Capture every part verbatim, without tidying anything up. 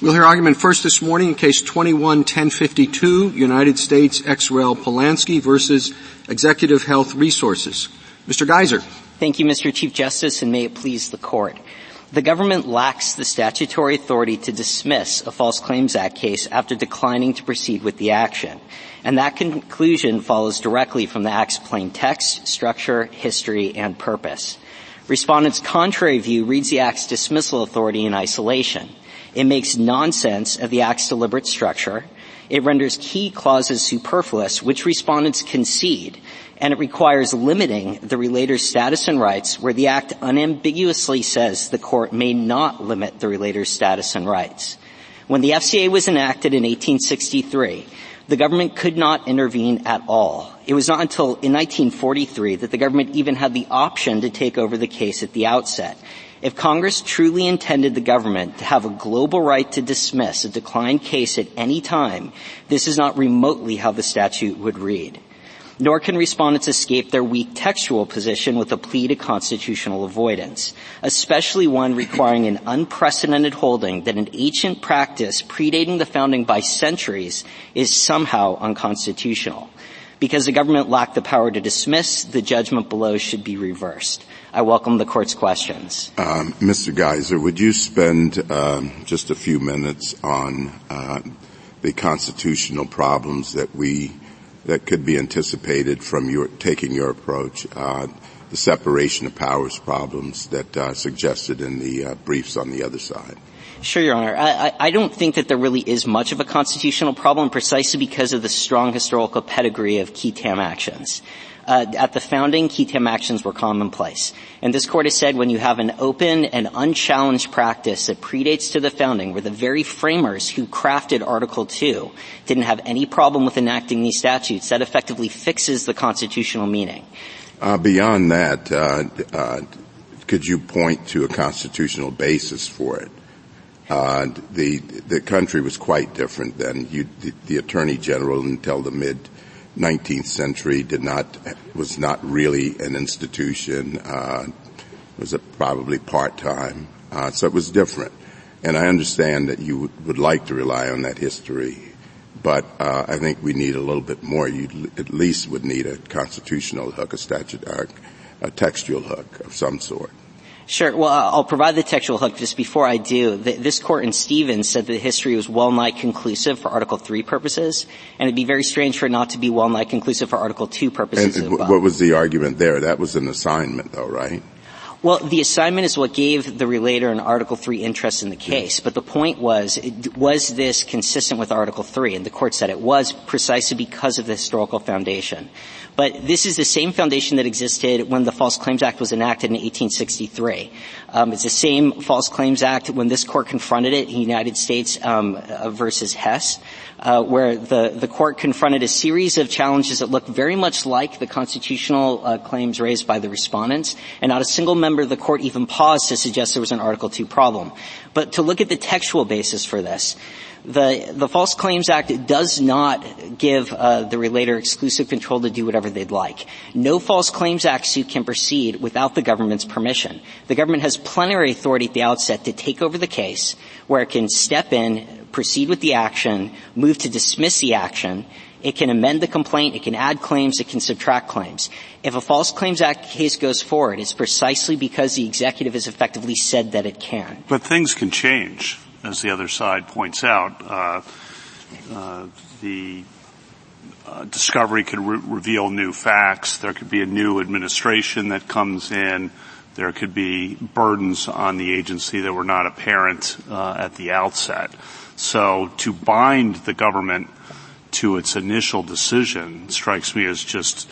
We'll hear argument first this morning in Case twenty-one ten fifty-two, United States ex rel. Polansky versus Executive Health Resources. Mister Geyser. Thank you, Mister Chief Justice, and may it please the Court. The government lacks the statutory authority to dismiss a False Claims Act case after declining to proceed with the action. And that conclusion follows directly from the Act's plain text, structure, history, and purpose. Respondents' contrary view reads the Act's dismissal authority in isolation. It makes nonsense of the Act's deliberate structure. It renders key clauses superfluous, which respondents concede, and it requires limiting the relator's status and rights where the Act unambiguously says the Court may not limit the relator's status and rights. When the F C A was enacted in eighteen sixty-three, the government could not intervene at all. It was not until in nineteen forty-three that the government even had the option to take over the case at the outset. If Congress truly intended the government to have a global right to dismiss a declined case at any time, this is not remotely how the statute would read. Nor can respondents escape their weak textual position with a plea to constitutional avoidance, especially one requiring an unprecedented holding that an ancient practice predating the founding by centuries is somehow unconstitutional. Because the government lacked the power to dismiss, the judgment below should be reversed. I welcome the Court's questions. Um, Mister Geyser, would you spend uh, just a few minutes on uh, the constitutional problems that we that could be anticipated from your taking your approach, uh, the separation of powers problems that are uh, suggested in the uh, briefs on the other side? Sure, Your Honor. I, I don't think that there really is much of a constitutional problem precisely because of the strong historical pedigree of qui tam actions. Uh, at the founding, qui tam actions were commonplace. And this Court has said when you have an open and unchallenged practice that predates to the founding, where the very framers who crafted Article two didn't have any problem with enacting these statutes, that effectively fixes the constitutional meaning. Uh, beyond that, uh, uh, could you point to a constitutional basis for it? Uh, the, the country was quite different then. You, the, the Attorney General until the mid-nineteenth century did not, was not really an institution, uh, was a probably part-time, uh, so it was different. And I understand that you would, would like to rely on that history, but, uh, I think we need a little bit more. You at least would need a constitutional hook, a statute, uh, a textual hook of some sort. Sure. Well, I'll provide the textual hook just before I do. This Court in Stevens said that history was well-nigh conclusive for Article three purposes, and it'd be very strange for it not to be well-nigh conclusive for Article two purposes. And what was the argument there? That was an assignment, though, right? Well, the assignment is what gave the relator an Article three interest in the case, but the point was, was this consistent with Article three? And the Court said it was precisely because of the historical foundation. But this is the same foundation that existed when the False Claims Act was enacted in eighteen sixty-three. Um, it's the same False Claims Act when this Court confronted it in United States um, versus Hess, uh, where the, the Court confronted a series of challenges that looked very much like the constitutional uh, claims raised by the respondents, and not a single member Remember, the Court even paused to suggest there was an Article two problem. But to look at the textual basis for this, the, the False Claims Act does not give uh, the relator exclusive control to do whatever they'd like. No False Claims Act suit can proceed without the government's permission. The government has plenary authority at the outset to take over the case, where it can step in, proceed with the action, move to dismiss the action. It can amend the complaint. It can add claims. It can subtract claims. If a False Claims Act case goes forward, it's precisely because the executive has effectively said that it can. But things can change, as the other side points out. Uh, uh, the uh, discovery could re- reveal new facts. There could be a new administration that comes in. There could be burdens on the agency that were not apparent uh, at the outset. So to bind the government to its initial decision strikes me as just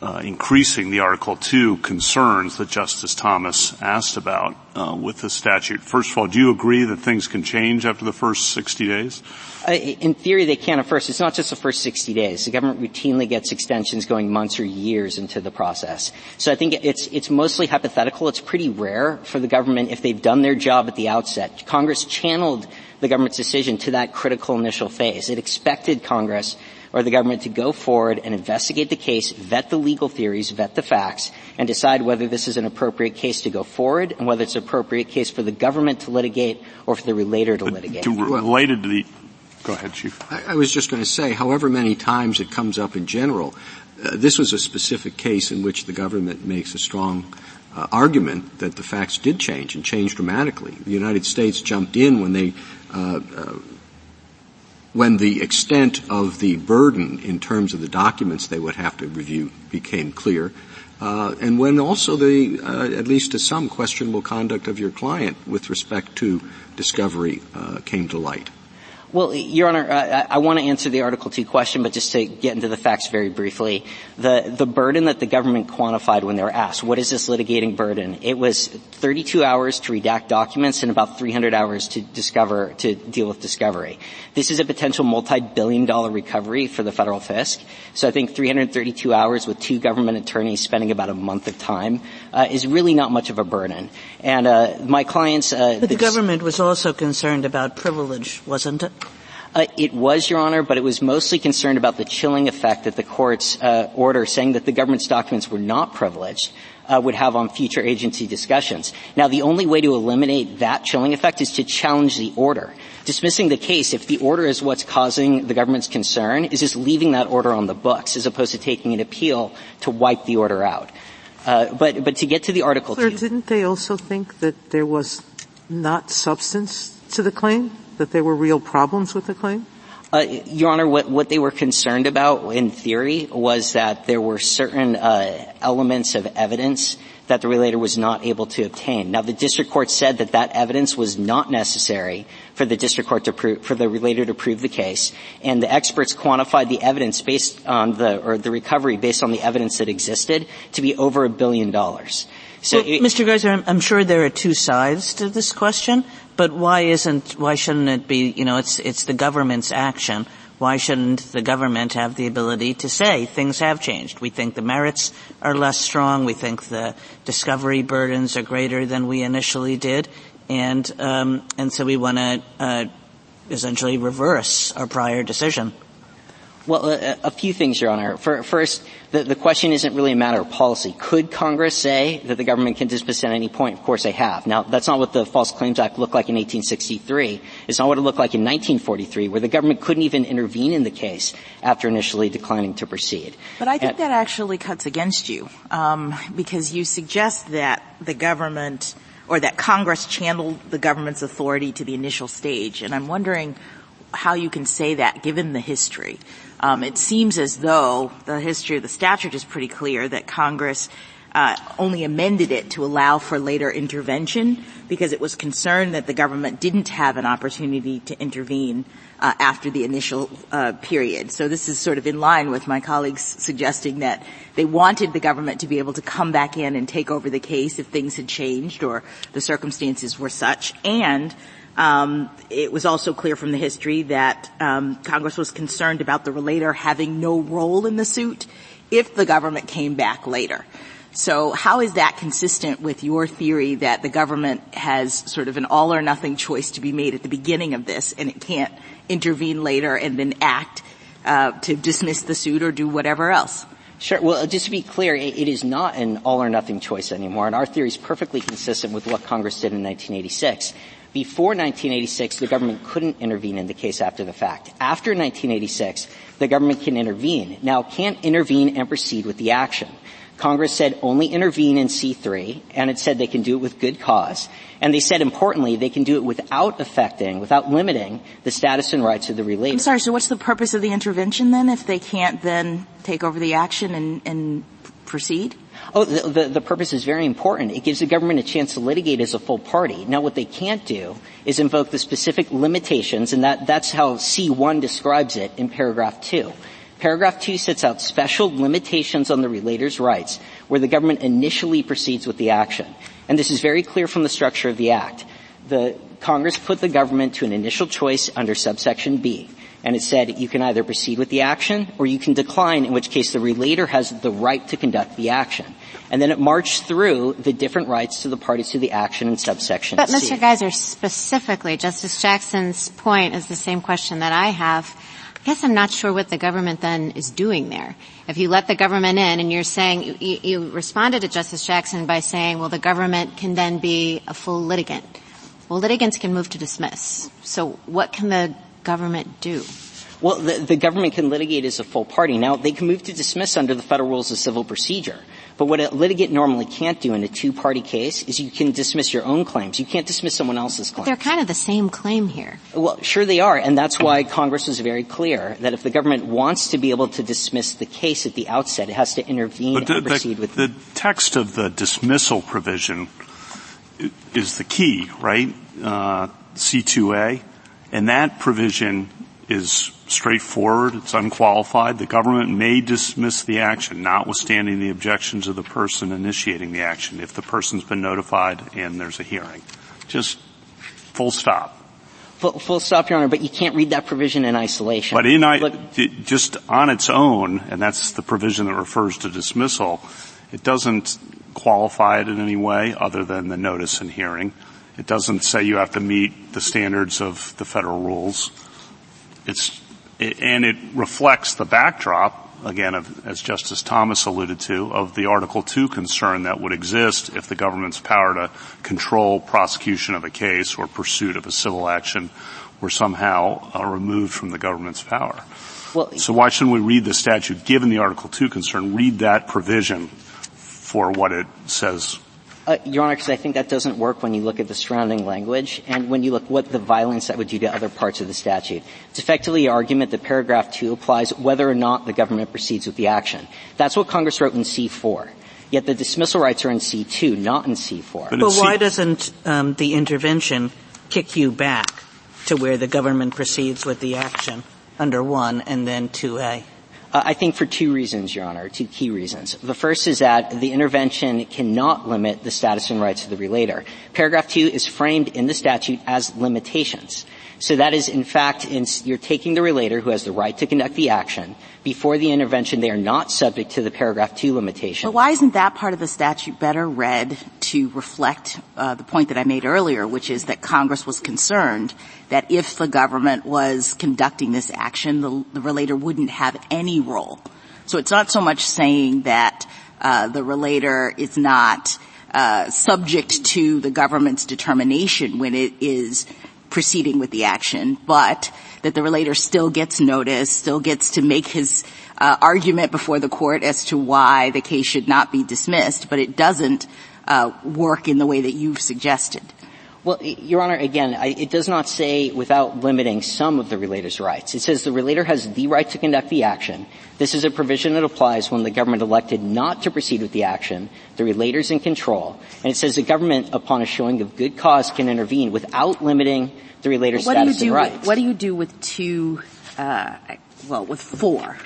uh, increasing the Article two concerns that Justice Thomas asked about uh, with the statute. First of all, do you agree that things can change after the first sixty days? Uh, in theory, they can at first. It's not just the first sixty days. The government routinely gets extensions going months or years into the process. So I think it's it's mostly hypothetical. It's pretty rare for the government, if they've done their job at the outset. Congress channeled the government's decision to that critical initial phase. It expected Congress or the government to go forward and investigate the case, vet the legal theories, vet the facts, and decide whether this is an appropriate case to go forward and whether it's an appropriate case for the government to litigate or for the relator to litigate. To re- related to the – go ahead, Chief. I, I was just going to say, however many times it comes up in general, uh, this was a specific case in which the government makes a strong – Uh, argument that the facts did change and change dramatically. The United States jumped in when they, uh, uh, when the extent of the burden in terms of the documents they would have to review became clear, uh, and when also the, uh, at least to some, questionable conduct of your client with respect to discovery uh, came to light. Well, Your Honor, I, I want to answer the Article two question, but just to get into the facts very briefly, the, the burden that the government quantified when they were asked, what is this litigating burden? It was thirty-two hours to redact documents and about three hundred hours to discover, to deal with discovery. This is a potential multi-billion dollar recovery for the federal fisc. So I think three hundred thirty-two hours with two government attorneys spending about a month of time, uh, is really not much of a burden. And, uh, my clients, uh, but the government was also concerned about privilege, wasn't it? Uh, it was, Your Honor, but it was mostly concerned about the chilling effect that the court's uh, order saying that the government's documents were not privileged uh, would have on future agency discussions. Now, the only way to eliminate that chilling effect is to challenge the order. Dismissing the case, if the order is what's causing the government's concern, is just leaving that order on the books as opposed to taking an appeal to wipe the order out. Uh, but, but to get to the Article two. Didn't they also think that there was not substance to the claim? That there were real problems with the claim? Uh, Your Honor, what, what they were concerned about in theory was that there were certain uh, elements of evidence that the relator was not able to obtain. Now, the district court said that that evidence was not necessary for the district court to prove, for the relator to prove the case, and the experts quantified the evidence based on the, or the recovery based on the evidence that existed to be over a billion dollars. So, well, it, Mister Geyser, I'm, I'm sure there are two sides to this question, but why isn't, why shouldn't it be, you know, it's, it's the government's action. Why shouldn't the government have the ability to say things have changed? We think the merits are less strong. We think the discovery burdens are greater than we initially did. And, um, and so we want to, uh, essentially reverse our prior decision. Well, a, a few things, Your Honor. For, first, the, the question isn't really a matter of policy. Could Congress say that the government can dismiss at any point? Of course they have. Now, that's not what the False Claims Act looked like in eighteen sixty-three. It's not what it looked like in nineteen forty-three, where the government couldn't even intervene in the case after initially declining to proceed. But I think and, that actually cuts against you, um, because you suggest that the government or that Congress channeled the government's authority to the initial stage. And I'm wondering how you can say that given the history. Um, it seems as though the history of the statute is pretty clear that Congress uh, only amended it to allow for later intervention because it was concerned that the government didn't have an opportunity to intervene uh, after the initial uh, period. So this is sort of in line with my colleagues suggesting that they wanted the government to be able to come back in and take over the case if things had changed or the circumstances were such. And Um, it was also clear from the history that um, Congress was concerned about the relator having no role in the suit if the government came back later. So how is that consistent with your theory that the government has sort of an all or nothing choice to be made at the beginning of this and it can't intervene later and then act uh, to dismiss the suit or do whatever else? Sure. Well, just to be clear, it is not an all or nothing choice anymore, and our theory is perfectly consistent with what Congress did in nineteen eighty-six. Before nineteen eighty-six, the government couldn't intervene in the case after the fact. After nineteen eighty-six, the government can intervene. Now, can't intervene and proceed with the action. Congress said only intervene in C three, and it said they can do it with good cause. And they said, importantly, they can do it without affecting, without limiting the status and rights of the relator. I'm sorry, so what's the purpose of the intervention, then, if they can't then take over the action and, and proceed? Oh, the, the, the purpose is very important. It gives the government a chance to litigate as a full party. Now, what they can't do is invoke the specific limitations, and that, that's how C one describes it in paragraph two. Paragraph two sets out special limitations on the relator's rights where the government initially proceeds with the action. And this is very clear from the structure of the Act. The Congress put the government to an initial choice under subsection B. And it said you can either proceed with the action or you can decline, in which case the relator has the right to conduct the action. And then it marched through the different rights to the parties to the action in subsection C. But Mister Geyser, specifically, Justice Jackson's point is the same question that I have. I guess I'm not sure what the government then is doing there. If you let the government in and you're saying you, – you responded to Justice Jackson by saying, well, the government can then be a full litigant. Well, litigants can move to dismiss. So what can the government do? Well, the, the government can litigate as a full party. Now, they can move to dismiss under the Federal Rules of Civil Procedure. But what a litigant normally can't do in a two-party case is you can dismiss your own claims. You can't dismiss someone else's claims. But they're kind of the same claim here. Well, sure they are, and that's why Congress was very clear that if the government wants to be able to dismiss the case at the outset, it has to intervene but the, and proceed the, with the text of the dismissal provision is the key, right? Uh, C two A, and that provision is straightforward. It's unqualified. The government may dismiss the action, notwithstanding the objections of the person initiating the action, if the person's been notified and there's a hearing. Just full stop. Full, full stop, Your Honor, but you can't read that provision in isolation. But in I, it, just on its own, and that's the provision that refers to dismissal, it doesn't qualify it in any way other than the notice and hearing. It doesn't say you have to meet the standards of the federal rules. It's and it reflects the backdrop, again, of, as Justice Thomas alluded to, of the Article two concern that would exist if the government's power to control prosecution of a case or pursuit of a civil action were somehow uh, removed from the government's power. Well, so why shouldn't we read the statute, given the Article two concern, read that provision for what it says? Uh, Your Honor, because I think that doesn't work when you look at the surrounding language and when you look what the violence that would do to other parts of the statute. It's effectively an argument that paragraph two applies whether or not the government proceeds with the action. That's what Congress wrote in C four. Yet the dismissal rights are in C two, not in C four. But, but why C- doesn't um, the intervention kick you back to where the government proceeds with the action under one and then two A? Uh, I think for two reasons, Your Honor, two key reasons. The first is that the intervention cannot limit the status and rights of the relator. Paragraph two is framed in the statute as limitations. So that is, in fact, in, you're taking the relator who has the right to conduct the action. Before the intervention, they are not subject to the paragraph two limitation. But why isn't that part of the statute better read to reflect uh, the point that I made earlier, which is that Congress was concerned that if the government was conducting this action, the, the relator wouldn't have any role. So it's not so much saying that uh, the relator is not uh, subject to the government's determination when it is proceeding with the action, but that the relator still gets notice, still gets to make his uh, argument before the court as to why the case should not be dismissed, but it doesn't uh, work in the way that you've suggested. Well, Your Honor, again, I, it does not say without limiting some of the relator's rights. It says the relator has the right to conduct the action. This is a provision that applies when the government elected not to proceed with the action. The relator's in control. And it says the government, upon a showing of good cause, can intervene without limiting the relator's what status do you do and rights. With, what do you do with two, uh, well, with four?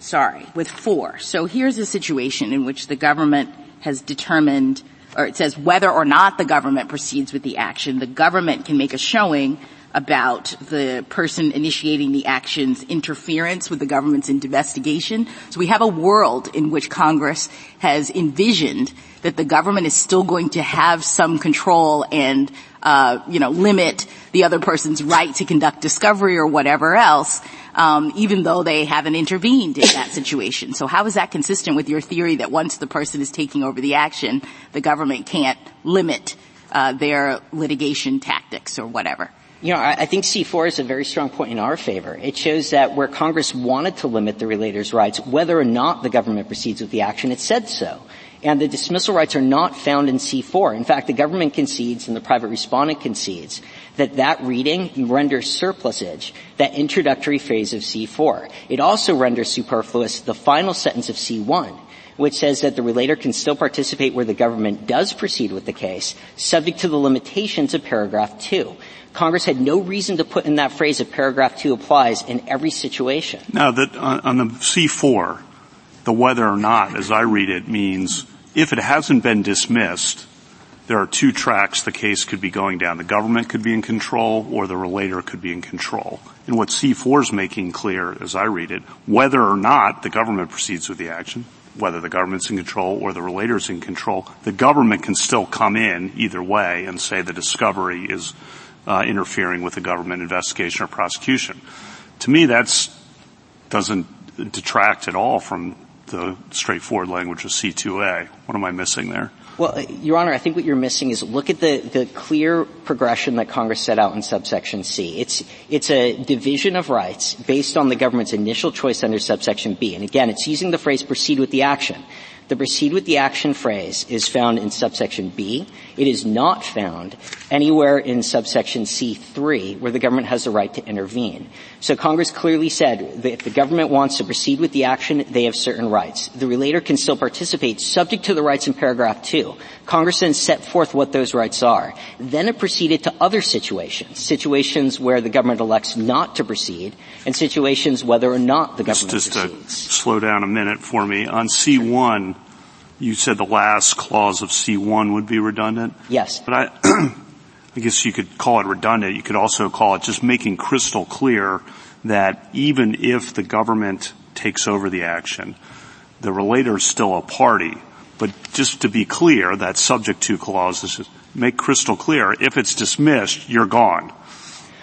Sorry, with four. So here's a situation in which the government has determined or it says whether or not the government proceeds with the action, the government can make a showing about the person initiating the action's interference with the government's investigation. So we have a world in which Congress has envisioned that the government is still going to have some control and, uh, you know, limit the other person's right to conduct discovery or whatever else, um, even though they haven't intervened in that situation. So how is that consistent with your theory that once the person is taking over the action, the government can't limit, uh, their litigation tactics or whatever? You know, I think C four is a very strong point in our favor. It shows that where Congress wanted to limit the relator's rights, whether or not the government proceeds with the action, it said so. And the dismissal rights are not found in C four. In fact, the government concedes and the private respondent concedes that that reading renders surplusage that introductory phase of C four. It also renders superfluous the final sentence of C one, which says that the relator can still participate where the government does proceed with the case, subject to the limitations of paragraph two. Congress had no reason to put in that phrase that paragraph two applies in every situation. Now, that on the C four, the whether or not, as I read it, means if it hasn't been dismissed, there are two tracks the case could be going down. The government could be in control or the relator could be in control. And what C four is making clear, as I read it, whether or not the government proceeds with the action, whether the government's in control or the relator's in control, the government can still come in either way and say the discovery is uh, interfering with the government investigation or prosecution. To me, that's doesn't detract at all from the straightforward language of C two A. What am I missing there? Well, Your Honor, I think what you're missing is look at the, the clear progression that Congress set out in subsection C. It's, it's a division of rights based on the government's initial choice under subsection B. And again, it's using the phrase proceed with the action. The proceed with the action phrase is found in subsection B. It is not found anywhere in subsection C three where the government has the right to intervene. So Congress clearly said that if the government wants to proceed with the action, they have certain rights. The relator can still participate subject to the rights in paragraph two. Congress then set forth what those rights are. Then it proceeded to other situations, situations where the government elects not to proceed and situations whether or not the government just, just proceeds. Just to slow down a minute for me. On C one, you said the last clause of C one would be redundant? Yes. But I, I guess you could call it redundant. You could also call it just making crystal clear that even if the government takes over the action, the relator is still a party. But just to be clear, that subject to clause is make crystal clear, if it's dismissed, you're gone.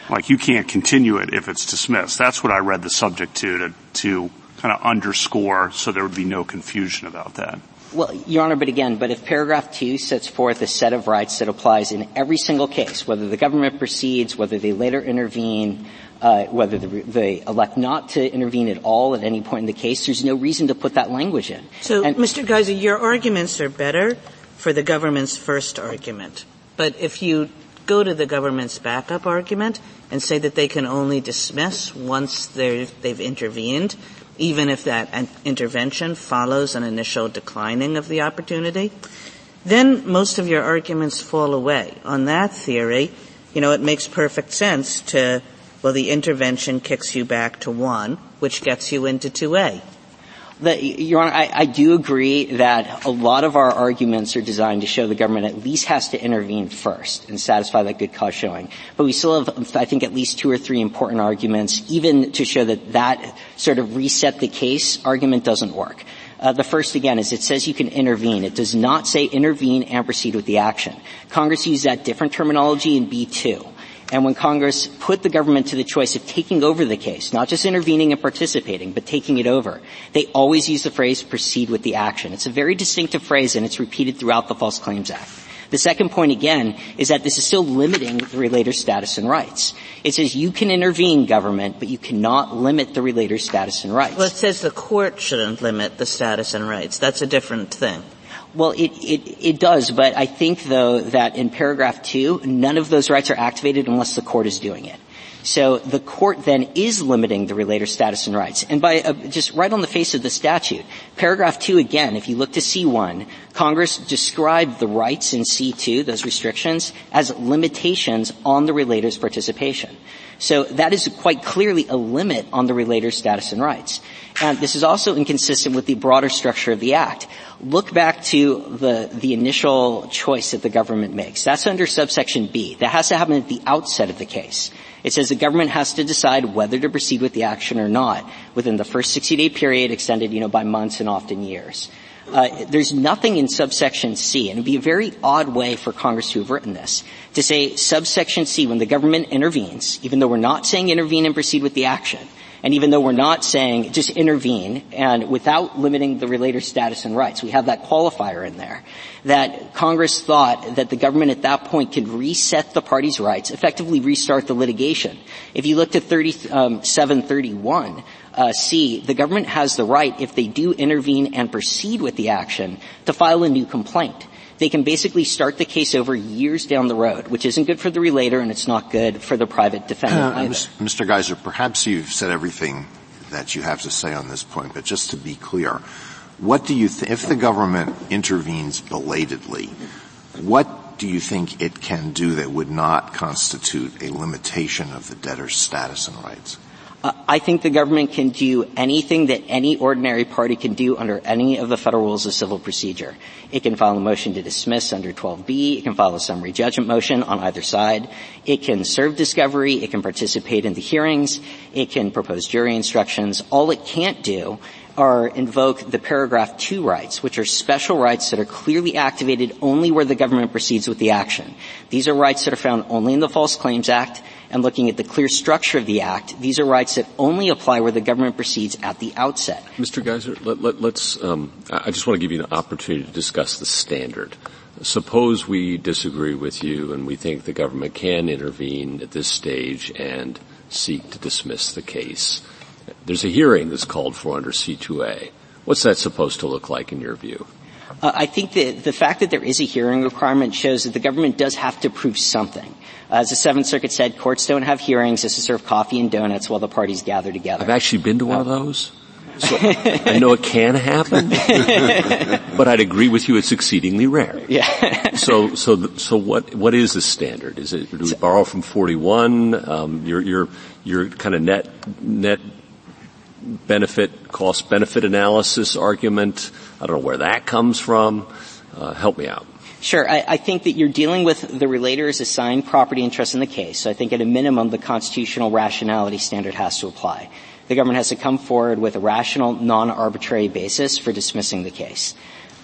Like you can't continue it if it's dismissed. That's what I read the subject to to, to kind of underscore so there would be no confusion about that. Well, Your Honor, but again, but if paragraph two sets forth a set of rights that applies in every single case, whether the government proceeds, whether they later intervene, uh, whether the, they elect not to intervene at all at any point in the case, there's no reason to put that language in. So, and, Mister Geyser, your arguments are better for the government's first argument. But if you go to the government's backup argument and say that they can only dismiss once they've intervened, even if that intervention follows an initial declining of the opportunity, then most of your arguments fall away. On that theory, you know, it makes perfect sense to, well, the intervention kicks you back to one, which gets you into two A. The, Your Honor, I, I do agree that a lot of our arguments are designed to show the government at least has to intervene first and satisfy that good cause showing. But we still have, I think, at least two or three important arguments, even to show that that sort of reset the case argument doesn't work. Uh, the first, again, is it says you can intervene. It does not say intervene and proceed with the action. Congress used that different terminology in B two. And when Congress put the government to the choice of taking over the case, not just intervening and participating, but taking it over, they always use the phrase proceed with the action. It's a very distinctive phrase, and it's repeated throughout the False Claims Act. The second point, again, is that this is still limiting the relator's status and rights. It says you can intervene, government, but you cannot limit the relator's status and rights. Well, it says the court shouldn't limit the status and rights. That's a different thing. Well, it, it, it does, but I think, though, that in paragraph two, none of those rights are activated unless the court is doing it. So the court then is limiting the relator's status and rights. And by uh, just right on the face of the statute, paragraph two, again, if you look to C one, Congress described the rights in C two, those restrictions, as limitations on the relator's participation. So that is quite clearly a limit on the relator's status and rights. And this is also inconsistent with the broader structure of the Act. Look back to the, the initial choice that the government makes. That's under subsection B. That has to happen at the outset of the case. It says the government has to decide whether to proceed with the action or not within the first sixty-day period extended, you know, by months and often years. Uh, there's nothing in subsection C, and it would be a very odd way for Congress to have written this, to say subsection C, when the government intervenes, even though we're not saying intervene and proceed with the action, and even though we're not saying just intervene and without limiting the relator's status and rights, we have that qualifier in there, that Congress thought that the government at that point could reset the party's rights, effectively restart the litigation. If you look at thirty-seven thirty-one, Uh, C, the government has the right, if they do intervene and proceed with the action, to file a new complaint. They can basically start the case over years down the road, which isn't good for the relator and it's not good for the private defendant uh, either. Mister Geyser, perhaps you've said everything that you have to say on this point, but just to be clear, what do you th- if the government intervenes belatedly, what do you think it can do that would not constitute a limitation of the debtor's status and rights? Uh, I think the government can do anything that any ordinary party can do under any of the federal rules of civil procedure. It can file a motion to dismiss under twelve B. It can file a summary judgment motion on either side. It can serve discovery. It can participate in the hearings. It can propose jury instructions. All it can't do are invoke the paragraph two rights, which are special rights that are clearly activated only where the government proceeds with the action. These are rights that are found only in the False Claims Act and looking at the clear structure of the Act, these are rights that only apply where the government proceeds at the outset. Mister Geyser, let, let, let's um, – I just want to give you an opportunity to discuss the standard. Suppose we disagree with you and we think the government can intervene at this stage and seek to dismiss the case. There's a hearing that's called for under C two A. What's that supposed to look like in your view? Uh, I think that the fact that there is a hearing requirement shows that the government does have to prove something. As the Seventh Circuit said, courts don't have hearings just to serve coffee and donuts while the parties gather together. I've actually been to one of those. So I know it can happen, but I'd agree with you; it's exceedingly rare. Yeah. so, so, so, what what is the standard? Is it do we borrow from forty-one? Um, your your your kind of net net benefit cost benefit analysis argument. I don't know where that comes from. Uh, help me out. Sure. I, I think that you're dealing with the relator's assigned property interest in the case. So I think at a minimum, the constitutional rationality standard has to apply. The government has to come forward with a rational, non-arbitrary basis for dismissing the case.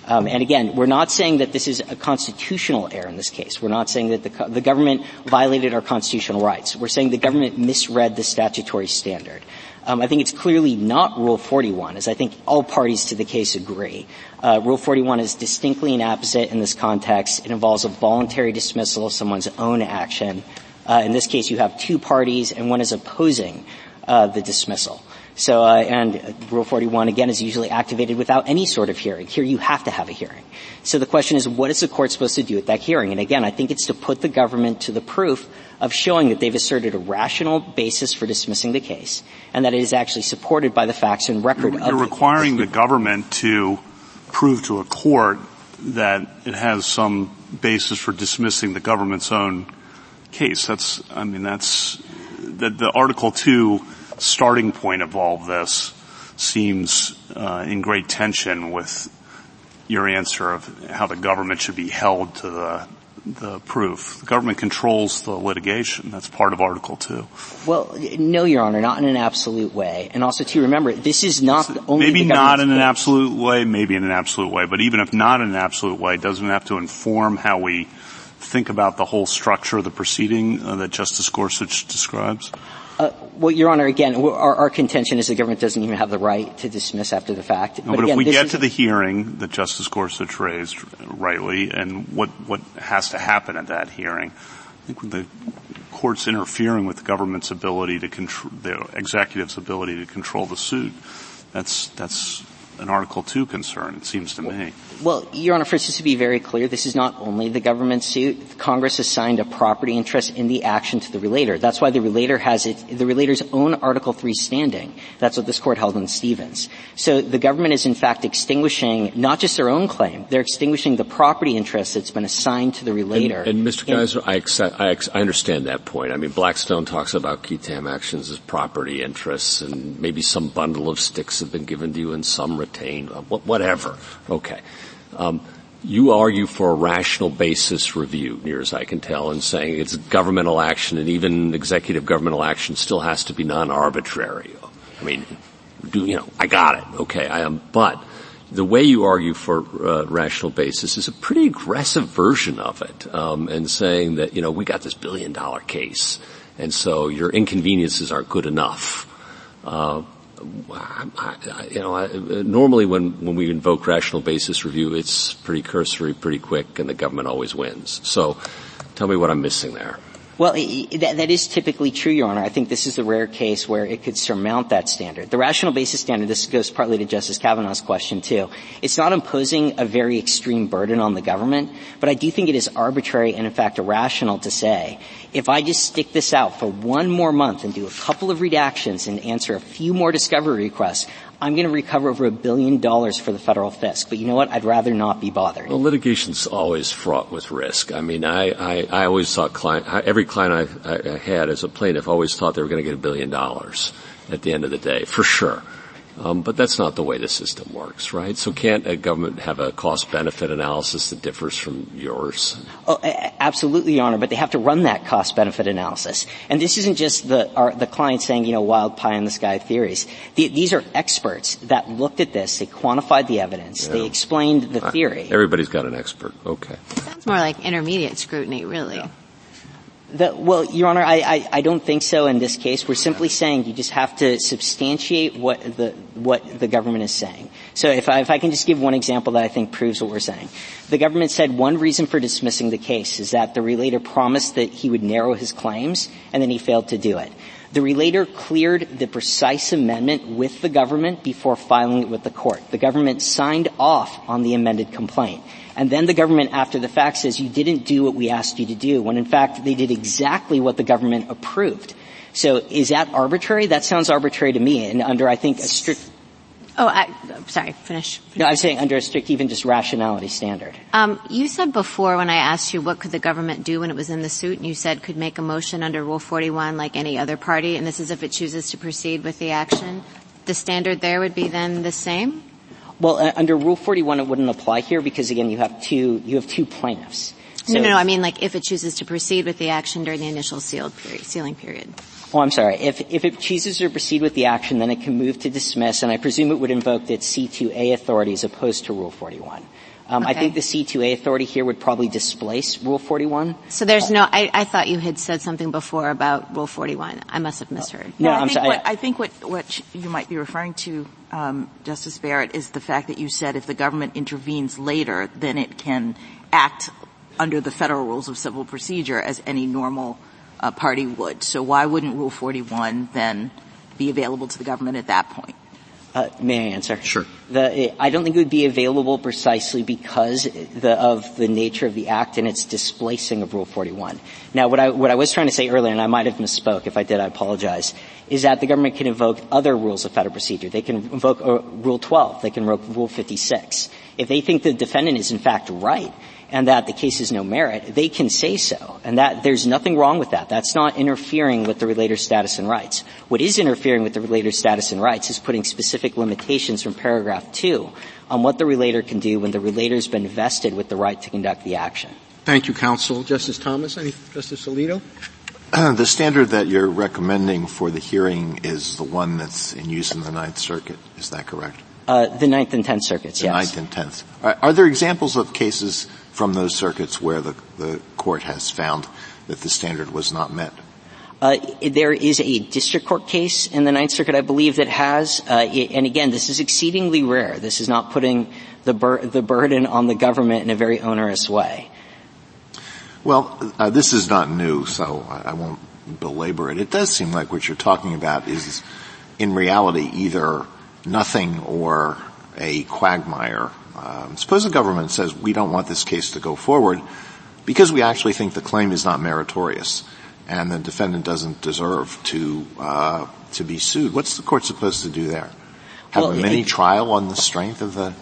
Um, and again, we're not saying that this is a constitutional error in this case. We're not saying that the, co- the government violated our constitutional rights. We're saying the government misread the statutory standard. Um, I think it's clearly not Rule forty-one, as I think all parties to the case agree. Uh, Rule forty-one is distinctly inapposite in this context. It involves a voluntary dismissal of someone's own action. Uh, in this case, you have two parties, and one is opposing Uh, the dismissal. So, uh, and Rule forty-one, again, is usually activated without any sort of hearing. Here you have to have a hearing. So the question is, what is the court supposed to do at that hearing? And again, I think it's to put the government to the proof of showing that they've asserted a rational basis for dismissing the case, and that it is actually supported by the facts and record you're, of you're the requiring case. The government to prove to a court that it has some basis for dismissing the government's own case. That's, I mean, that's... that the Article two starting point of all this seems uh, in great tension with your answer of how the government should be held to the, the proof. The government controls the litigation. That's part of Article two. Well, no, Your Honor, not in an absolute way. And also, too, remember, this is not the only Maybe the not in an absolute way, maybe in an absolute way. But even if not in an absolute way, it doesn't have to inform how we think about the whole structure of the proceeding uh, that Justice Gorsuch describes? Uh, well, Your Honor, again, our, our contention is the government doesn't even have the right to dismiss after the fact. No, but but again, if we get to the hearing that Justice Gorsuch raised rightly and what, what has to happen at that hearing, I think the court's interfering with the government's ability to control, the executive's ability to control the suit, that's that's an Article two concern, it seems to me. Well, Your Honor, first, just to be very clear, this is not only the government's suit. Congress assigned a property interest in the action to the relator. That's why the relator has it, the relator's own Article three standing. That's what this Court held in Stevens. So the government is, in fact, extinguishing not just their own claim. They're extinguishing the property interest that's been assigned to the relator. And, and Mister Geyser, I, accept, I, ex- I understand that point. I mean, Blackstone talks about qui tam actions as property interests, and maybe some bundle of sticks have been given to you and some retained, whatever. Okay. Um, you argue for a rational basis review, near as I can tell, in saying it's governmental action, and even executive governmental action still has to be non-arbitrary. I mean, do you know? I got it. Okay, I am. But the way you argue for uh, rational basis is a pretty aggressive version of it, um, and saying that you know we got this billion-dollar case, and so your inconveniences aren't good enough. Uh, I, I, you know, I, normally when, when we invoke rational basis review, it's pretty cursory, pretty quick, and the government always wins. So tell me what I'm missing there. Well, that, that is typically true, Your Honor. I think this is the rare case where it could surmount that standard. The rational basis standard, this goes partly to Justice Kavanaugh's question, too. It's not imposing a very extreme burden on the government, but I do think it is arbitrary and, in fact, irrational to say, if I just stick this out for one more month and do a couple of redactions and answer a few more discovery requests, I'm going to recover over a billion dollars for the federal fisc, but you know what? I'd rather not be bothered. Well, litigation's always fraught with risk. I mean, I, I, I always thought client, every client I, I had as a plaintiff always thought they were going to get a billion dollars at the end of the day, for sure. Um, but that's not the way the system works, right? So can't a government have a cost-benefit analysis that differs from yours? Oh, absolutely, Your Honor, but they have to run that cost-benefit analysis. And this isn't just the our, the client saying, you know, wild pie-in-the-sky theories. The, these are experts that looked at this. They quantified the evidence. Yeah. They explained the theory. I, everybody's got an expert. Okay. Sounds more like intermediate scrutiny, really. Yeah. The, well, Your Honor, I, I, I don't think so in this case. We're simply saying you just have to substantiate what the what the government is saying. So if I, if I can just give one example that I think proves what we're saying. The government said one reason for dismissing the case is that the relator promised that he would narrow his claims, and then he failed to do it. The relator cleared the precise amendment with the government before filing it with the court. The government signed off on the amended complaint. And then the government, after the fact, says you didn't do what we asked you to do, when in fact they did exactly what the government approved. So is that arbitrary? That sounds arbitrary to me, and under, I think, a strict... Oh, I, sorry, finish, finish. No, I'm saying under a strict, even just rationality standard. Um, you said before when I asked you what could the government do when it was in the suit, and you said could make a motion under Rule forty-one like any other party, and this is if it chooses to proceed with the action. The standard there would be then the same? Well, uh, under Rule forty-one, it wouldn't apply here because, again, you have two you have two plaintiffs. So no, no, no, I mean, like, if it chooses to proceed with the action during the initial sealed period, sealing period. Oh, I'm sorry. If if it chooses to proceed with the action, then it can move to dismiss, and I presume it would invoke its C two A authority as opposed to Rule forty-one. Um, okay. I think the C two A authority here would probably displace Rule forty-one. So there's no – I thought you had said something before about Rule forty-one. I must have misheard. No, no I'm I sorry. What, I think what, what you might be referring to, um, Justice Barrett, is the fact that you said if the government intervenes later, then it can act under the federal rules of civil procedure as any normal uh, party would. So why wouldn't Rule forty-one then be available to the government at that point? Uh, may I answer? Sure. The, I don't think it would be available precisely because the, of the nature of the act and its displacing of Rule forty-one. Now, what I, what I was trying to say earlier, and I might have misspoke. If I did, I apologize, is that the government can invoke other rules of federal procedure. They can invoke uh, Rule twelve. They can invoke Rule fifty-six. If they think the defendant is, in fact, right and that the case is no merit, they can say so. And that there's nothing wrong with that. That's not interfering with the relator's status and rights. What is interfering with the relator's status and rights is putting specific limitations from paragraph two on what the relator can do when the relator's been vested with the right to conduct the action. Thank you, counsel. Justice Thomas, any, Justice Alito? The standard that you're recommending for the hearing is the one that's in use in the Ninth Circuit. Is that correct? Uh, the Ninth and Tenth Circuits, the yes. The Ninth and Tenth. Are, are there examples of cases from those circuits where the, the court has found that the standard was not met? Uh, there is a district court case in the Ninth Circuit, I believe, that has. Uh, it, and again, this is exceedingly rare. This is not putting the, bur- the burden on the government in a very onerous way. Well, uh, this is not new, so I won't belabor it. It does seem like what you're talking about is, in reality, either nothing or a quagmire. Um, suppose the government says we don't want this case to go forward because we actually think the claim is not meritorious and the defendant doesn't deserve to uh to be sued. What's the court supposed to do there? Have well, a mini it, trial on the strength of the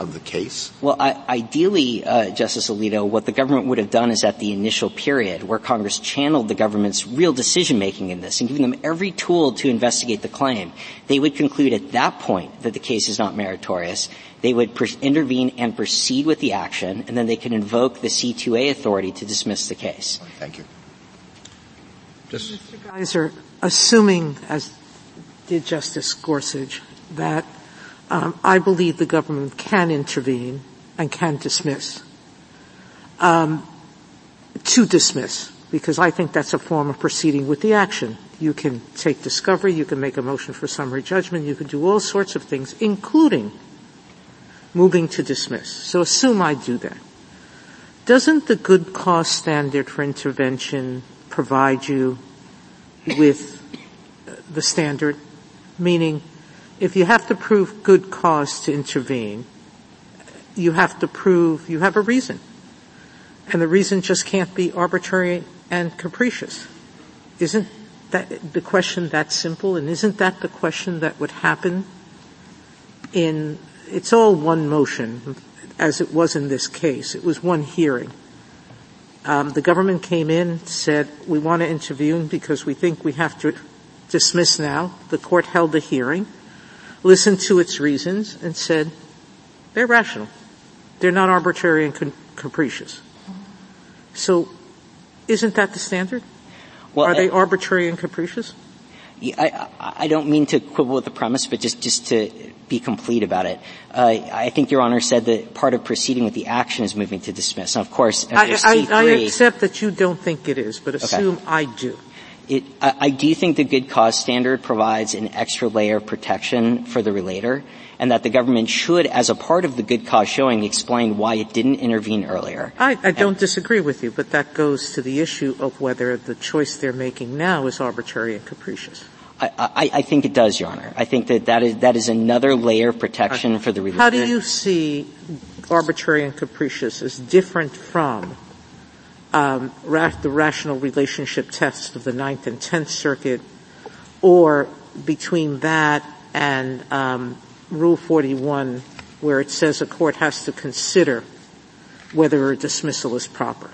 of the case? Well, I, ideally, uh, Justice Alito, what the government would have done is at the initial period where Congress channeled the government's real decision-making in this and giving them every tool to investigate the claim, they would conclude at that point that the case is not meritorious. They would per- intervene and proceed with the action, and then they can invoke the C two A authority to dismiss the case. Thank you. Just- Mister Geyser, assuming, as did Justice Gorsuch, that um, I believe the government can intervene and can dismiss, um, to dismiss, because I think that's a form of proceeding with the action. You can take discovery, you can make a motion for summary judgment, you can do all sorts of things, including moving to dismiss. So assume I do that. Doesn't the good cause standard for intervention provide you with the standard? Meaning, if you have to prove good cause to intervene, you have to prove you have a reason. And the reason just can't be arbitrary and capricious. Isn't that the question that simple? And isn't that the question that would happen in it's all one motion, as it was in this case. It was one hearing. Um, the government came in, said, we want to intervene because we think we have to dismiss now. The court held a hearing, listened to its reasons, and said, they're rational. They're not arbitrary and capricious. So isn't that the standard? Well, Are they I- arbitrary and capricious? I, I don't mean to quibble with the premise, but just, just to be complete about it. Uh, I think Your Honor said that part of proceeding with the action is moving to dismiss. Now, of course, under C three... I, I accept that you don't think it is, but assume okay. I do. It, I, I do think the good cause standard provides an extra layer of protection for the relator, and that the government should, as a part of the good cause showing, explain why it didn't intervene earlier. I, I don't and, disagree with you, but that goes to the issue of whether the choice they're making now is arbitrary and capricious. I, I, I think it does, Your Honor. I think that that is, that is another layer of protection right. for the relator. How do you see arbitrary and capricious as different from um, rat- the rational relationship test of the Ninth and Tenth Circuit, or between that and um, Rule forty-one, where it says a court has to consider whether a dismissal is proper?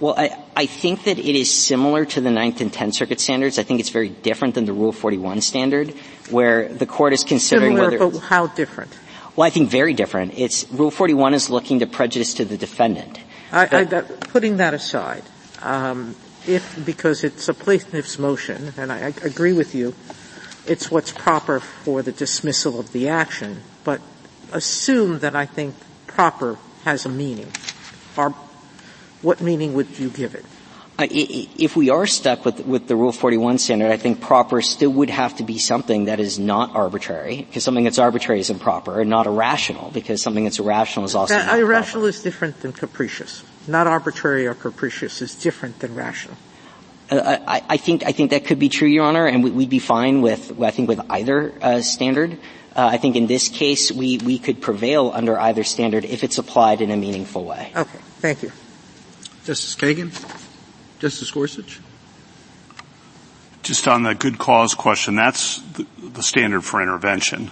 Well, I, I think that it is similar to the Ninth and Tenth Circuit standards. I think it's very different than the Rule forty-one standard, where the court is considering similar, whether... But how different? Well, I think very different. It's Rule forty-one is looking to prejudice to the defendant. I, but, I, putting that aside, um, if because it's a plaintiff's motion, and I, I agree with you, it's what's proper for the dismissal of the action, but assume that I think proper has a meaning. Our, What meaning would you give it? Uh, if we are stuck with, with the Rule forty-one standard, I think proper still would have to be something that is not arbitrary, because something that's arbitrary is improper, and not irrational, because something that's irrational is also that not irrational proper. Is different than capricious. Not arbitrary or capricious is different than rational. Uh, I, I think I think that could be true, Your Honor, and we, we'd be fine with I think with either uh, standard. Uh, I think in this case we we could prevail under either standard if it's applied in a meaningful way. Okay, thank you. Justice Kagan? Justice Gorsuch? Just on the good cause question, that's the, the standard for intervention,